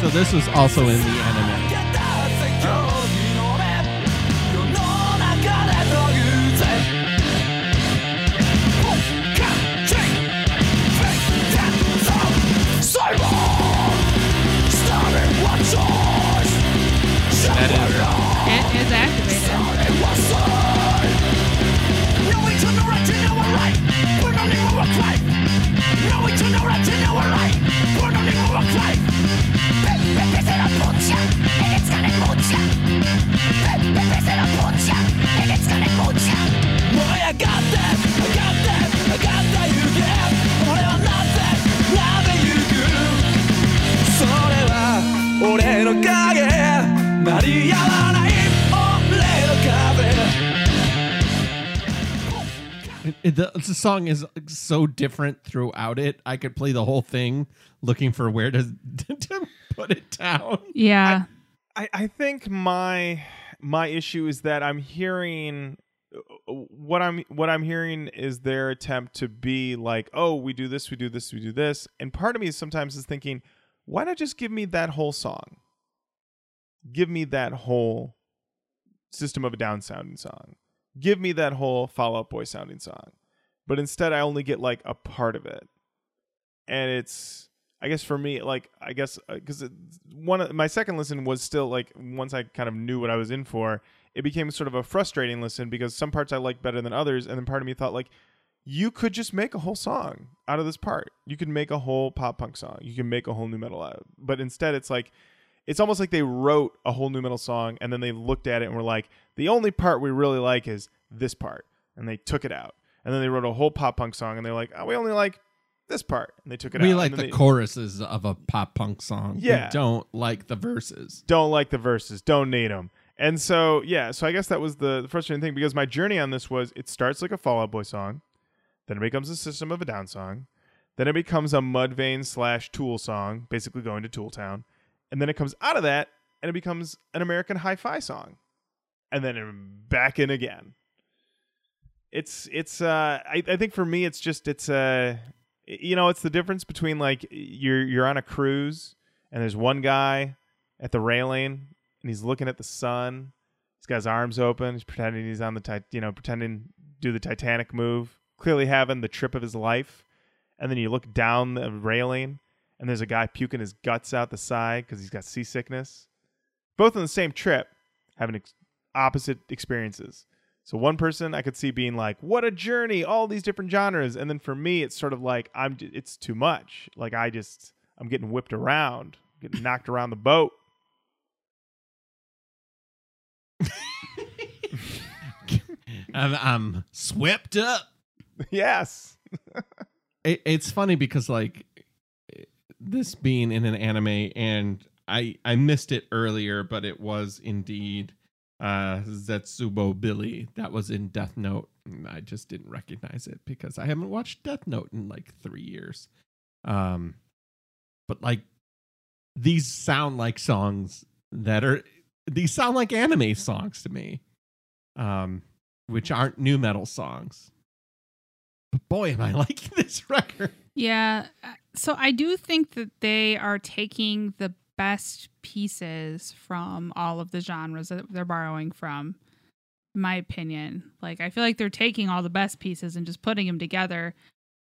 So this was also in the anime. It is activated. The song is so different throughout it. I could play the whole thing looking for where to put it down. Yeah. I think my issue is that I'm hearing what I'm hearing is their attempt to be like, oh, we do this, we do this, we do this. And part of me sometimes is thinking, why not just give me that whole song? Give me that whole System of a Down sounding song. Give me that whole Fall Out Boy sounding song. But instead, I only get like a part of it. And it's, I guess for me, like, I guess, because one of my second listen was still like, once I kind of knew what I was in for, it became sort of a frustrating listen because some parts I liked better than others. And then part of me thought, like, you could just make a whole song out of this part. You could make a whole pop punk song. You can make a whole new metal out of it. But instead, it's like, it's almost like they wrote a whole new metal song and then they looked at it and were like, the only part we really like is this part. And they took it out. And then they wrote a whole pop punk song and they're like, oh, we only like this part. And they took it out. We like the choruses of a pop punk song. Yeah. We don't like the verses. Don't like the verses. Don't need them. And so, yeah. So I guess that was the frustrating thing because my journey on this was it starts like a Fall Out Boy song. Then it becomes a System of a Down song. Then it becomes a Mudvayne/Tool song, basically going to Tool Town. And then it comes out of that, and it becomes an American Hi-Fi song, and then back in again. It's. I think for me, it's just it's the difference between like you're on a cruise, and there's one guy at the railing, and he's looking at the sun. He's got his arms open. He's pretending he's on the pretending do the Titanic move, clearly having the trip of his life. And then you look down the railing. And there's a guy puking his guts out the side because he's got seasickness. Both on the same trip, having opposite experiences. So one person I could see being like, what a journey, all these different genres. And then for me, it's sort of like, it's too much. Like I'm getting whipped around, getting knocked around the boat. I'm swept up. Yes. It's funny because like, this being in an anime, and I missed it earlier, but it was indeed Zetsubo Billy that was in Death Note. And I just didn't recognize it because I haven't watched Death Note in like 3 years. But like these sound like songs these sound like anime songs to me, which aren't new metal songs. But boy, am I liking this record. Yeah. So I do think that they are taking the best pieces from all of the genres that they're borrowing from, in my opinion. Like, I feel like they're taking all the best pieces and just putting them together.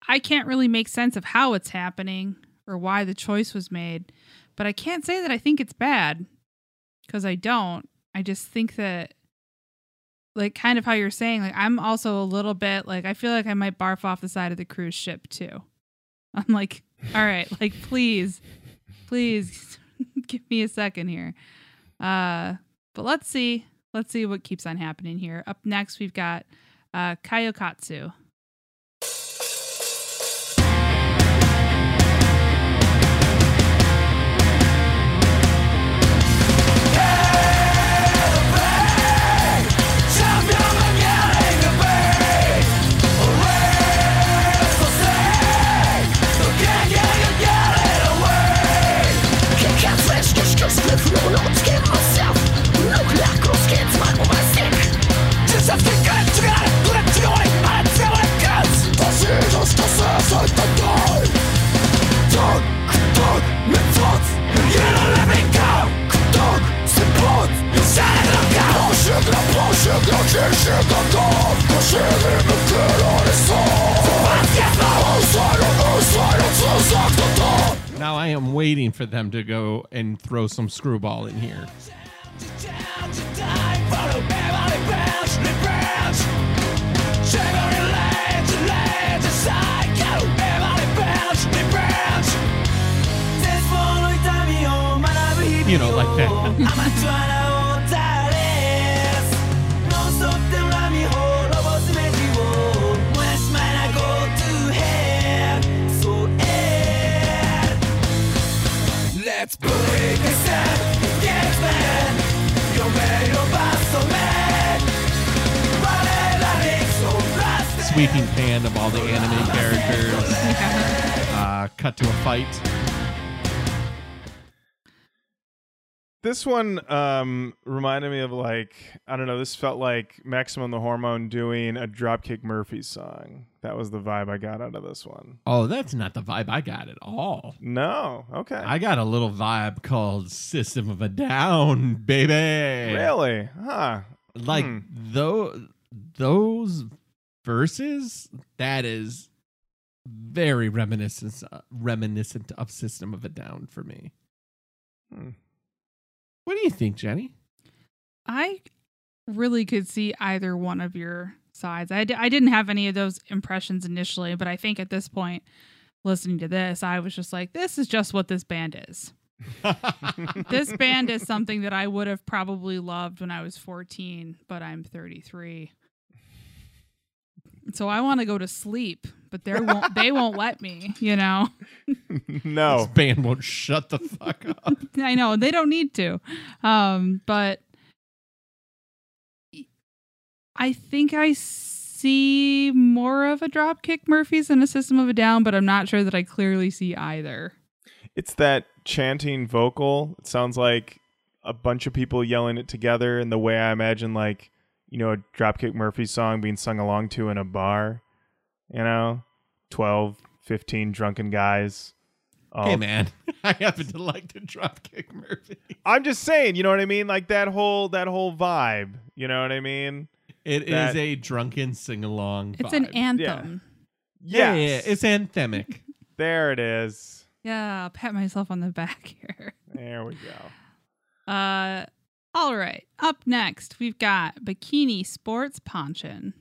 I can't really make sense of how it's happening or why the choice was made, but I can't say that I think it's bad because I don't. I just think that, like, kind of how you're saying, like, I'm also a little bit, like, I feel like I might barf off the side of the cruise ship, too. I'm like, all right, like, please give me a second here. But let's see what keeps on happening here. Up next, we've got Kaiokatsu. Now I am waiting for them to go and throw some screwball in here. You know, like that. Let's break this up, it gets mad. You're mad, you're so mad. Sweeping pan of all the anime characters. Cut to a fight. This one reminded me of, like, I don't know, this felt like Maximum the Hormone doing a Dropkick Murphys song. That was the vibe I got out of this one. Oh, that's not the vibe I got at all. No, okay. I got a little vibe called System of a Down, baby. Really? Huh. Like, those verses, that is very reminiscent of System of a Down for me. Hmm. What do you think, Jenny? I really could see either one of your sides. I didn't have any of those impressions initially, but I think at this point, listening to this, I was just like, this is just what this band is. This band is something that I would have probably loved when I was 14, but I'm 33. So I want to go to sleep, but they won't let me, you know? No. This band won't shut the fuck up. I know. They don't need to. But I think I see more of a Dropkick Murphys and a System of a Down, but I'm not sure that I clearly see either. It's that chanting vocal. It sounds like a bunch of people yelling it together in the way I imagine, like, you know, a Dropkick Murphys song being sung along to in a bar, you know, 12, 15 drunken guys. Hey, man, I happen to like the Dropkick Murphys. I'm just saying, you know what I mean? Like that whole vibe, you know what I mean? It is a drunken sing-along vibe. It's an anthem. Yeah. Yes. Yeah, it's anthemic. There it is. Yeah, I'll pat myself on the back here. There we go. All right, up next, we've got Bikini Sports Ponchin.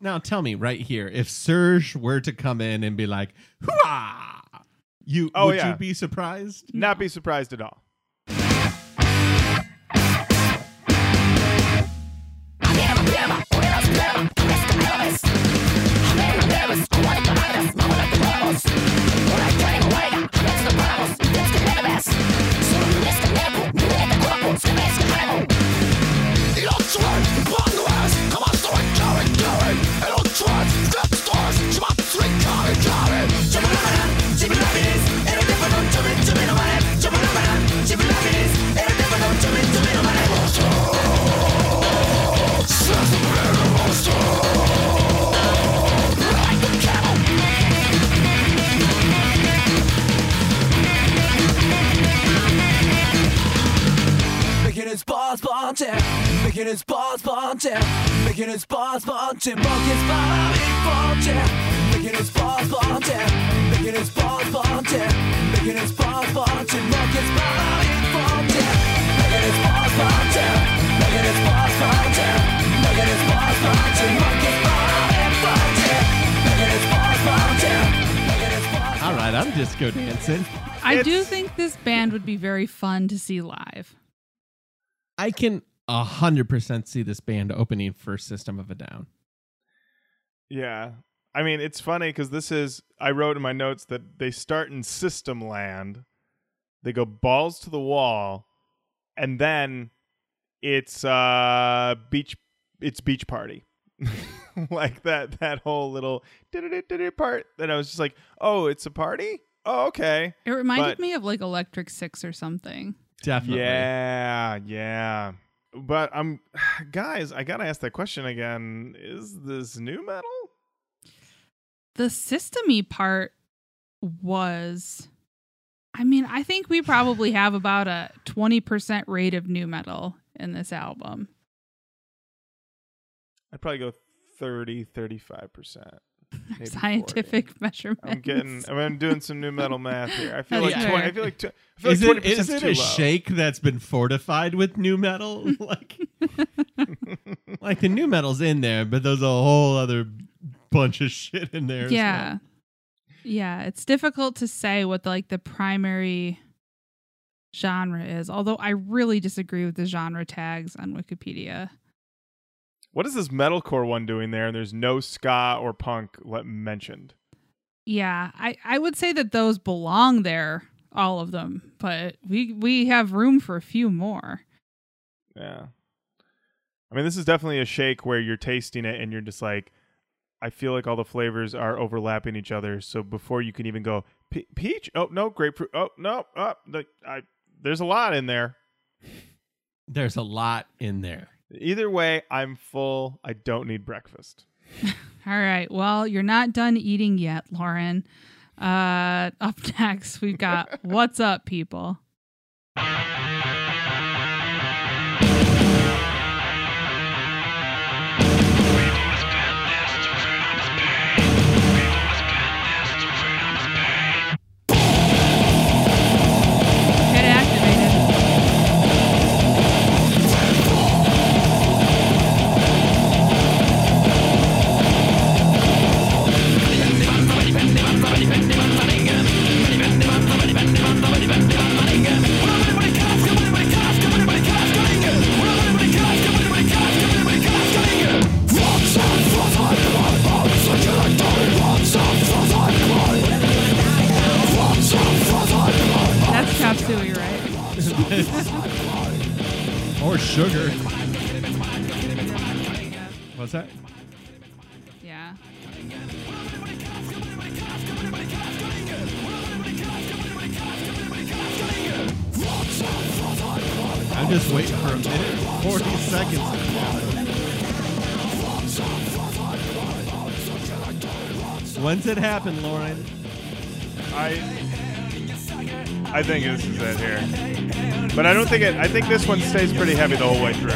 Now tell me right here, if Serge were to come in and be like, hooah, would you be surprised? Not be surprised at all. All right, I'm disco dancing. I do think this band would be very fun to see live. I can 100% see this band opening for System of a Down. Yeah. I mean, it's funny because I wrote in my notes that they start in System Land, they go balls to the wall, and then it's beach party. Like that whole little part that I was just like, oh, it's a party? Oh, okay. It reminded me of like Electric Six or something. Definitely. Yeah. But guys, I gotta ask that question again. Is this new metal? The system-y part was, I mean, I think we probably have about a 20% rate of new metal in this album? I'd probably go 30, 35%. Scientific 40. Measurements. I'm doing some new metal math here. I feel like 20. Is it a shake that's been fortified with new metal? Like, like the new metal's in there, but there's a whole other bunch of shit in there. Yeah, as well. Yeah. It's difficult to say what the primary genre is. Although I really disagree with the genre tags on Wikipedia. What is this metalcore one doing there? And there's no ska or punk mentioned. Yeah, I would say that those belong there, all of them, but we have room for a few more. Yeah. I mean, this is definitely a shake where you're tasting it and you're just like, I feel like all the flavors are overlapping each other. So before you can even go, peach? Oh, no, grapefruit. Oh, no. Oh, there's a lot in there. There's a lot in there. Either way, I'm full. I don't need breakfast. All right. Well, you're not done eating yet, Lauren. Up next, we've got What's Up, People. Or sugar. What's that? Yeah. I'm just waiting for a minute, 40 seconds. When's it happen, Lauren? I think this is it here. But I don't think it... I think this one stays pretty heavy the whole way through.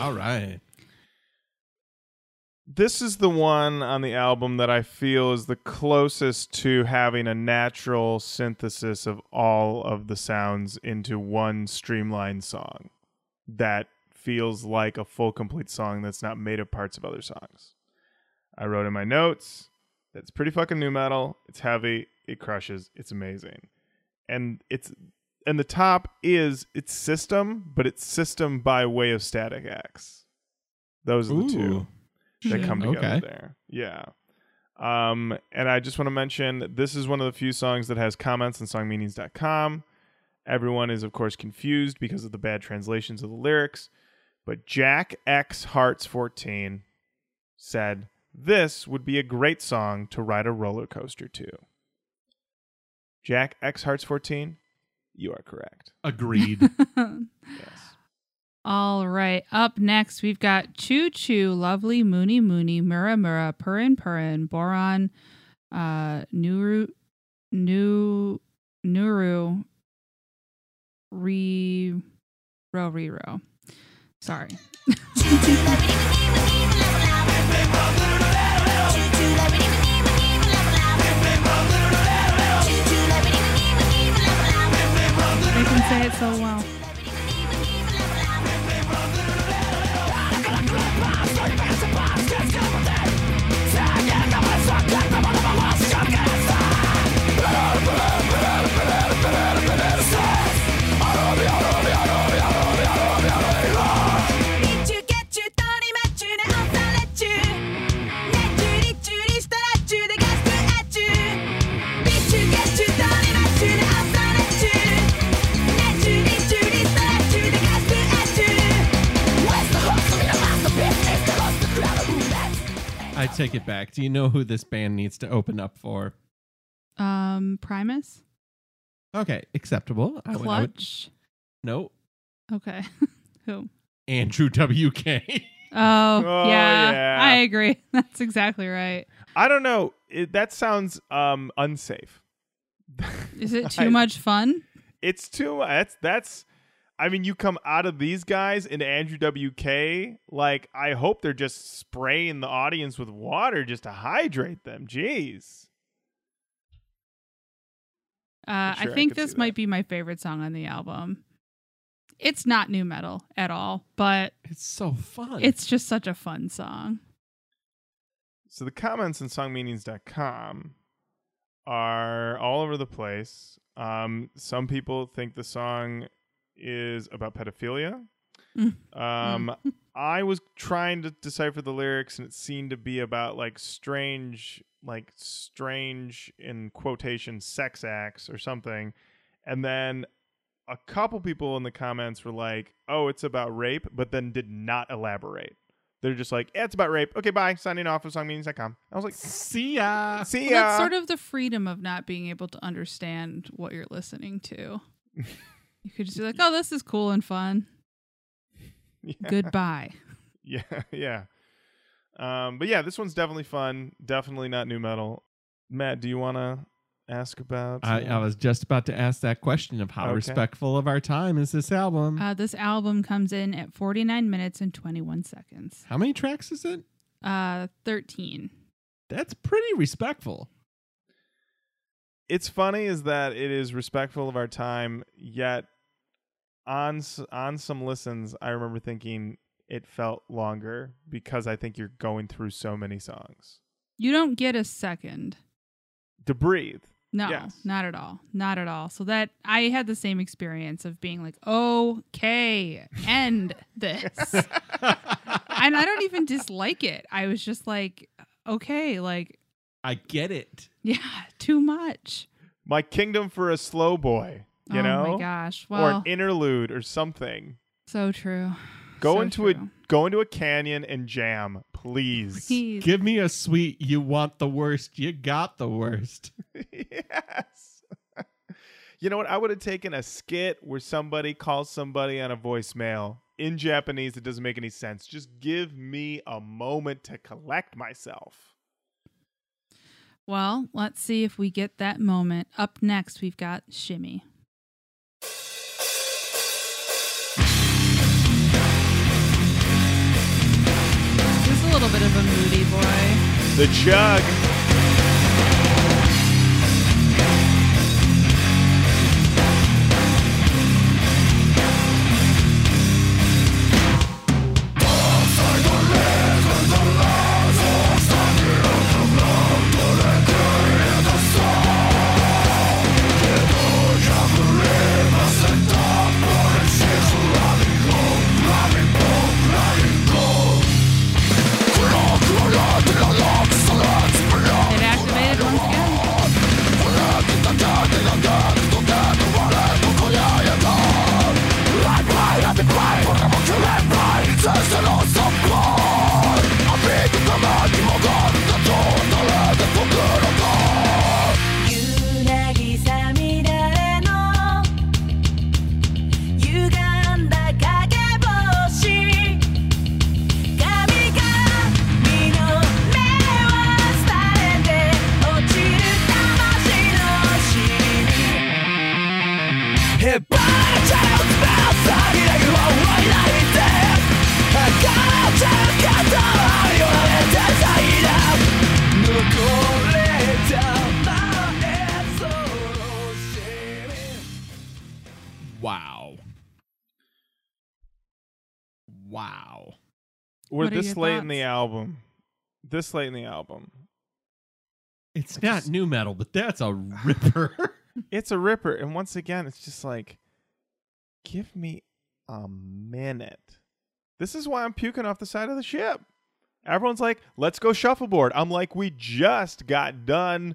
All right. This is the one on the album that I feel is the closest to having a natural synthesis of all of the sounds into one streamlined song that feels like a full, complete song that's not made of parts of other songs. I wrote in my notes that it's pretty fucking new metal. It's heavy. It crushes. It's amazing. And the top is its system, but it's system by way of Static X. Those are the two that come together there. Yeah. And I just want to mention, this is one of the few songs that has comments on songmeanings.com. Everyone is, of course, confused because of the bad translations of the lyrics. But Jack X Hearts 14 said, this would be a great song to ride a roller coaster to. Jack X Hearts 14, you are correct. Agreed. Yes. All right. Up next, we've got Choo Choo, Lovely, Moony Moony, Mura Mura, Purin Purin, Boron, Nuru, Riro. Sorry. They can say it so well. I take it back. Do you know who this band needs to open up for? Primus? Okay, acceptable. Clutch? No. Okay. Who? Andrew WK. Oh yeah, I agree. That's exactly right. I don't know. That sounds unsafe. Is it too much fun? It's too. That's. I mean, you come out of these guys into Andrew WK. Like, I hope they're just spraying the audience with water just to hydrate them. Jeez. Sure, I think this might be my favorite song on the album. It's not new metal at all, but it's so fun. It's just such a fun song. So the comments on songmeanings.com are all over the place. Some people think the song is about pedophilia. I was trying to decipher the lyrics, and it seemed to be about like strange in quotation sex acts or something. And then a couple people in the comments were like, oh, it's about rape, but then did not elaborate. They're just like, yeah, it's about rape. Okay, bye. Signing off of songmeanings.com. I was like, see ya. See ya. Well, that's sort of the freedom of not being able to understand what you're listening to. You could just be like, oh, this is cool and fun. Yeah. Goodbye. Yeah, yeah. But yeah, this one's definitely fun. Definitely not new metal. Matt, do you want to ask about? I was just about to ask that question of how respectful of our time is this album. This album comes in at 49 minutes and 21 seconds. How many tracks is it? 13. That's pretty respectful. It's funny is that it is respectful of our time, yet on some listens, I remember thinking it felt longer because I think you're going through so many songs. You don't get a second to breathe. No, yes. Not at all. Not at all. So that I had the same experience of being like, okay, end this. And I don't even dislike it. I was just like, okay, like. I get it. Yeah, too much. My kingdom for a slow boy, you know? Oh my gosh. Well, or an interlude or something. So true. Go into a canyon and jam, please. Give me a sweet. You want the worst. You got the worst. Yes. You know what? I would have taken a skit where somebody calls somebody on a voicemail in Japanese. It doesn't make any sense. Just give me a moment to collect myself. Well, let's see if we get that moment. Up next, we've got Shimmy. A little bit of a moody boy. The jug. Wow. We're this late in the album. It's not new metal, but that's a ripper. It's a ripper. And once again, it's just like, give me a minute. This is why I'm puking off the side of the ship. Everyone's like, let's go shuffleboard. I'm like, we just got done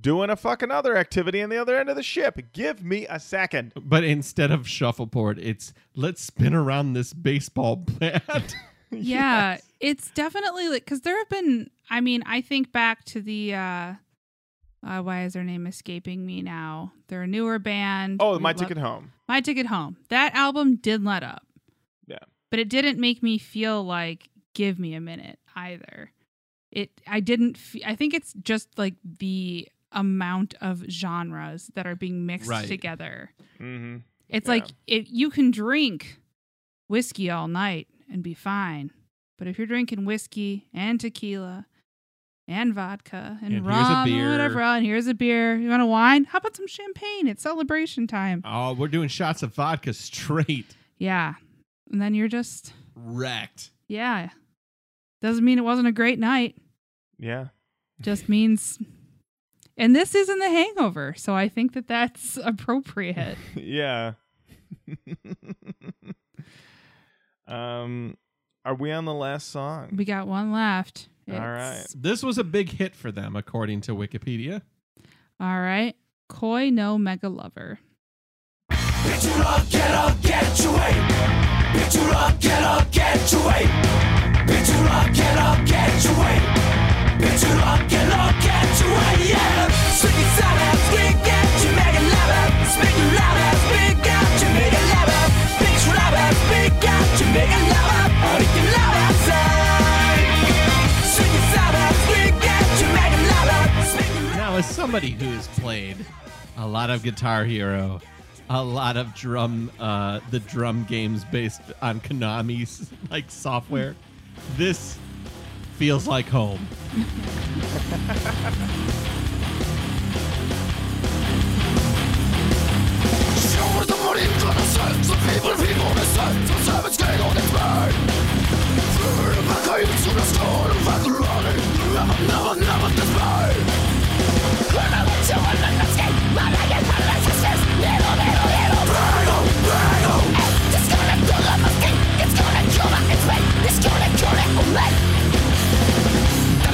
doing a fucking other activity on the other end of the ship. Give me a second. But instead of shuffleboard, it's let's spin around this baseball bat. Yeah, yes. It's definitely like, because there have been, I mean, I think back to the Why is their name escaping me now? They're a newer band. Oh, My Ticket Home. My Ticket Home. That album did let up. Yeah. But it didn't make me feel like, give me a minute either. I think it's just like the amount of genres that are being mixed together. Mm-hmm. It's like you can drink whiskey all night and be fine. But if you're drinking whiskey and tequila and vodka and rum and whatever, and here's a beer, you want a wine? How about some champagne? It's celebration time. Oh, we're doing shots of vodka straight. Yeah. And then you're just wrecked. Yeah. Doesn't mean it wasn't a great night. Yeah. Just means... And this isn't The Hangover, so I think that that's appropriate. Yeah. Are we on the last song? We got one left. All right. This was a big hit for them, according to Wikipedia. All right. Koi no Mega Lover. Bitch, you up, get up, get your way. Bitch, you up, get up, get your way. Bitch, you up, get your way. Bitch, you rock and roll, get your way, yeah. Swing it sideways, we got you, mega lover. Swing it sideways, we got you, mega lover. Bitch, you rock and roll, we got you, mega lover. All you can love outside. Swing it sideways, we got you, mega lover. Now, as somebody who's played a lot of Guitar Hero, a lot of drum games based on Konami's like software, this feels like home.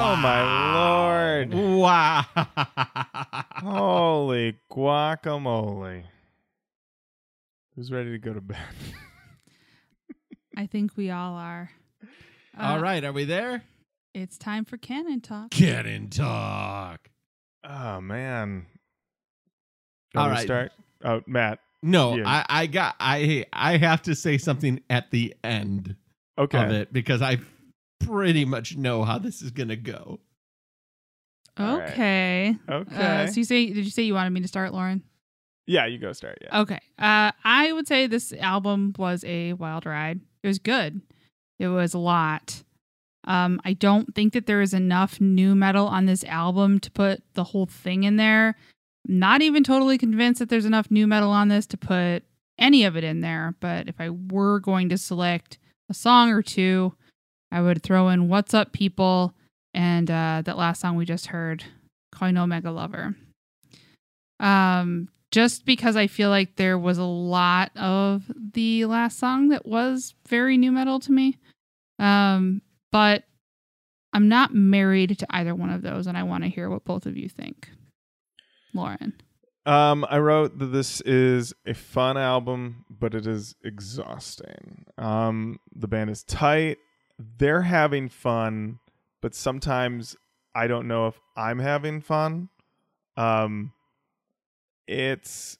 Oh, my Lord. Wow. Holy guacamole. Who's ready to go to bed? I think we all are. All right. Are we there? It's time for Canon Talk. Canon Talk. Oh, man. All right. Start? Oh, Matt. No, yeah. I have to say something at the end of it because I pretty much know how this is gonna go. Okay. Okay. So did you say you wanted me to start, Lauren? Yeah, you go start. Yeah. Okay. I would say this album was a wild ride. It was good. It was a lot. I don't think that there is enough new metal on this album to put the whole thing in there. Not even totally convinced that there's enough new metal on this to put any of it in there. But if I were going to select a song or two, I would throw in What's Up People and that last song we just heard, Koi no Mega Lover. Just because I feel like there was a lot of the last song that was very new metal to me. But I'm not married to either one of those, and I want to hear what both of you think. Lauren. I wrote that this is a fun album, but it is exhausting. The band is tight. They're having fun, but sometimes I don't know if I'm having fun. It's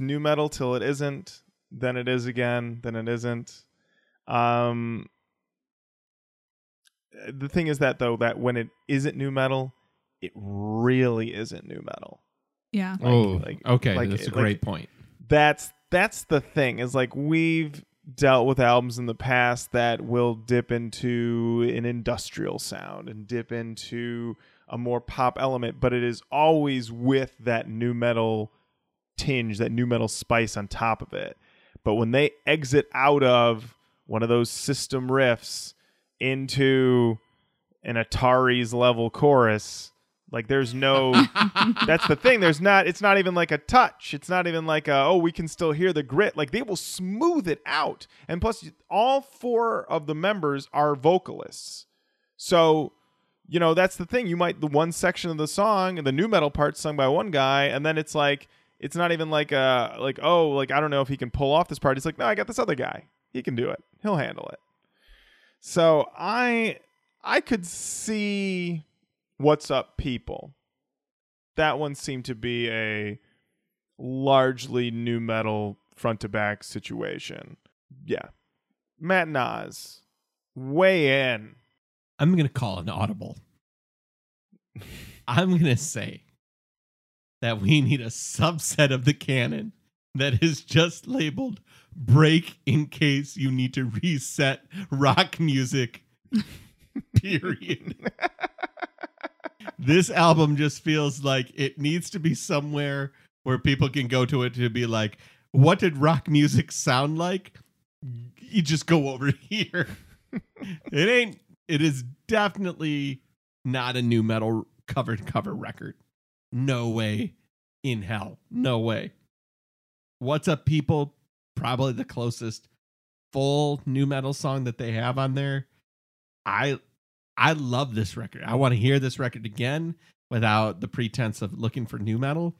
new metal till it isn't, then it is again, then it isn't. The thing is that when it isn't new metal, it really isn't new metal. Yeah. That's a great point. That's the thing. Is like we've dealt with albums in the past that will dip into an industrial sound and dip into a more pop element, but it is always with that new metal tinge, that new metal spice on top of it. But when they exit out of one of those system riffs into an Atari's level chorus, Like there's no, that's the thing. There's not, it's not even like a touch. It's not even like a, oh, we can still hear the grit. Like they will smooth it out. And plus all four of the members are vocalists. So, you know, that's the thing. You might, the one section of the song and the new metal part sung by one guy. And then it's like, it's not even like, oh, like, I don't know if he can pull off this part. It's like, no, I got this other guy. He can do it. He'll handle it. So I could see What's Up People. That one seemed to be a largely new metal front to back situation. Yeah. Matt Naz, weigh in. I'm going to call an audible. I'm going to say that we need a subset of the canon that is just labeled break in case you need to reset rock music. Period. This album just feels like it needs to be somewhere where people can go to it to be like, what did rock music sound like? You just go over here. It ain't, it is definitely not a new metal cover to cover record. No way in hell. No way. What's Up People? Probably the closest full new metal song that they have on there. I love this record. I want to hear this record again without the pretense of looking for new metal,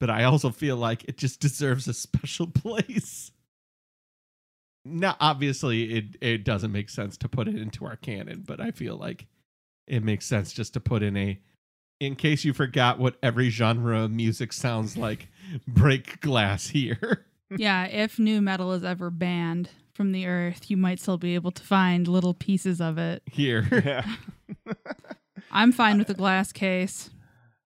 but I also feel like it just deserves a special place. Now, obviously, it doesn't make sense to put it into our canon, but I feel like it makes sense just to put in a, in case you forgot what every genre of music sounds like, break glass here. Yeah, if new metal is ever banned from the earth, you might still be able to find little pieces of it here. Yeah. I'm fine with a glass case.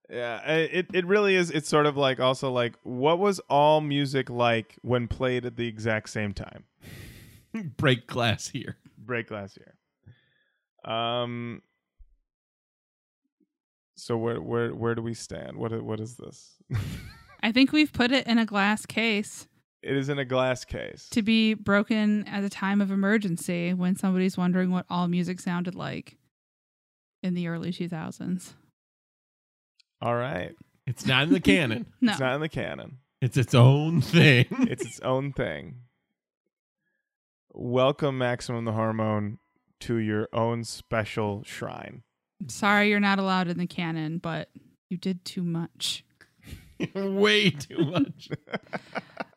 Yeah, it really is. It's sort of like also like, what was all music like when played at the exact same time? Break glass here. Break glass here. So where do we stand? What is this? I think we've put it in a glass case. It is in a glass case. To be broken at a time of emergency when somebody's wondering what all music sounded like in the early 2000s. All right. It's not in the canon. No. It's not in the canon. It's its own thing. It's its own thing. Welcome, Maximum the Hormone, to your own special shrine. Sorry you're not allowed in the canon, but you did too much. Way too much.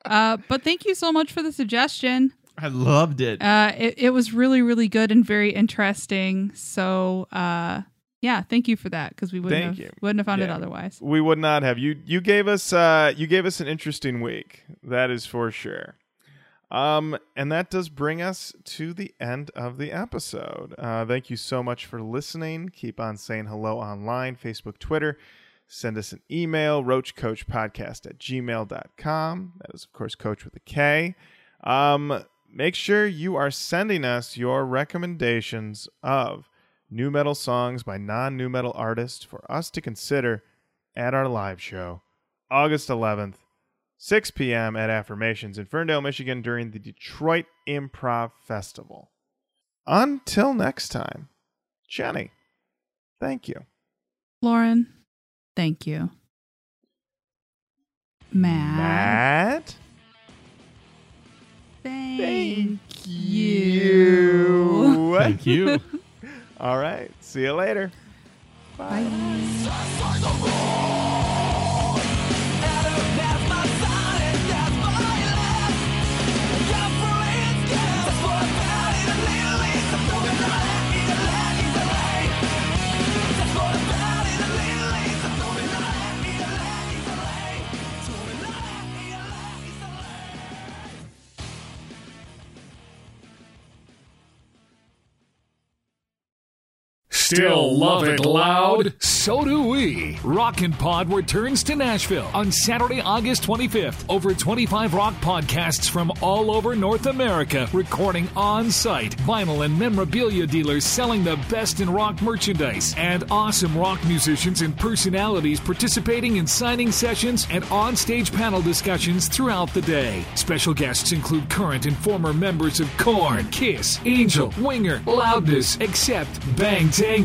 But thank you so much for the suggestion. I loved it. It was really, really good and very interesting. So, yeah, thank you for that, because we wouldn't have found it otherwise. We would not have. You gave us an interesting week. That is for sure. And that does bring us to the end of the episode. Thank you so much for listening. Keep on saying hello online, Facebook, Twitter. Send us an email, roachcoachpodcast@gmail.com. That is, of course, coach with a K. Make sure you are sending us your recommendations of new metal songs by non-new metal artists for us to consider at our live show, August 11th, 6 p.m. at Affirmations in Ferndale, Michigan, during the Detroit Improv Festival. Until next time, Jenny, thank you. Lauren, thank you. Matt? Thank you. Thank you. All right. See you later. Bye. Bye. Still love it loud? So do we. Rockin' Pod returns to Nashville on Saturday, August 25th. Over 25 rock podcasts from all over North America recording on-site. Vinyl and memorabilia dealers selling the best in rock merchandise. And awesome rock musicians and personalities participating in signing sessions and on-stage panel discussions throughout the day. Special guests include current and former members of Korn, Kiss, Angel, Winger, Loudness, Accept, Bang Tango,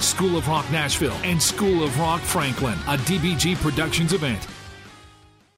School of Rock Nashville, and School of Rock Franklin, a DBG Productions event.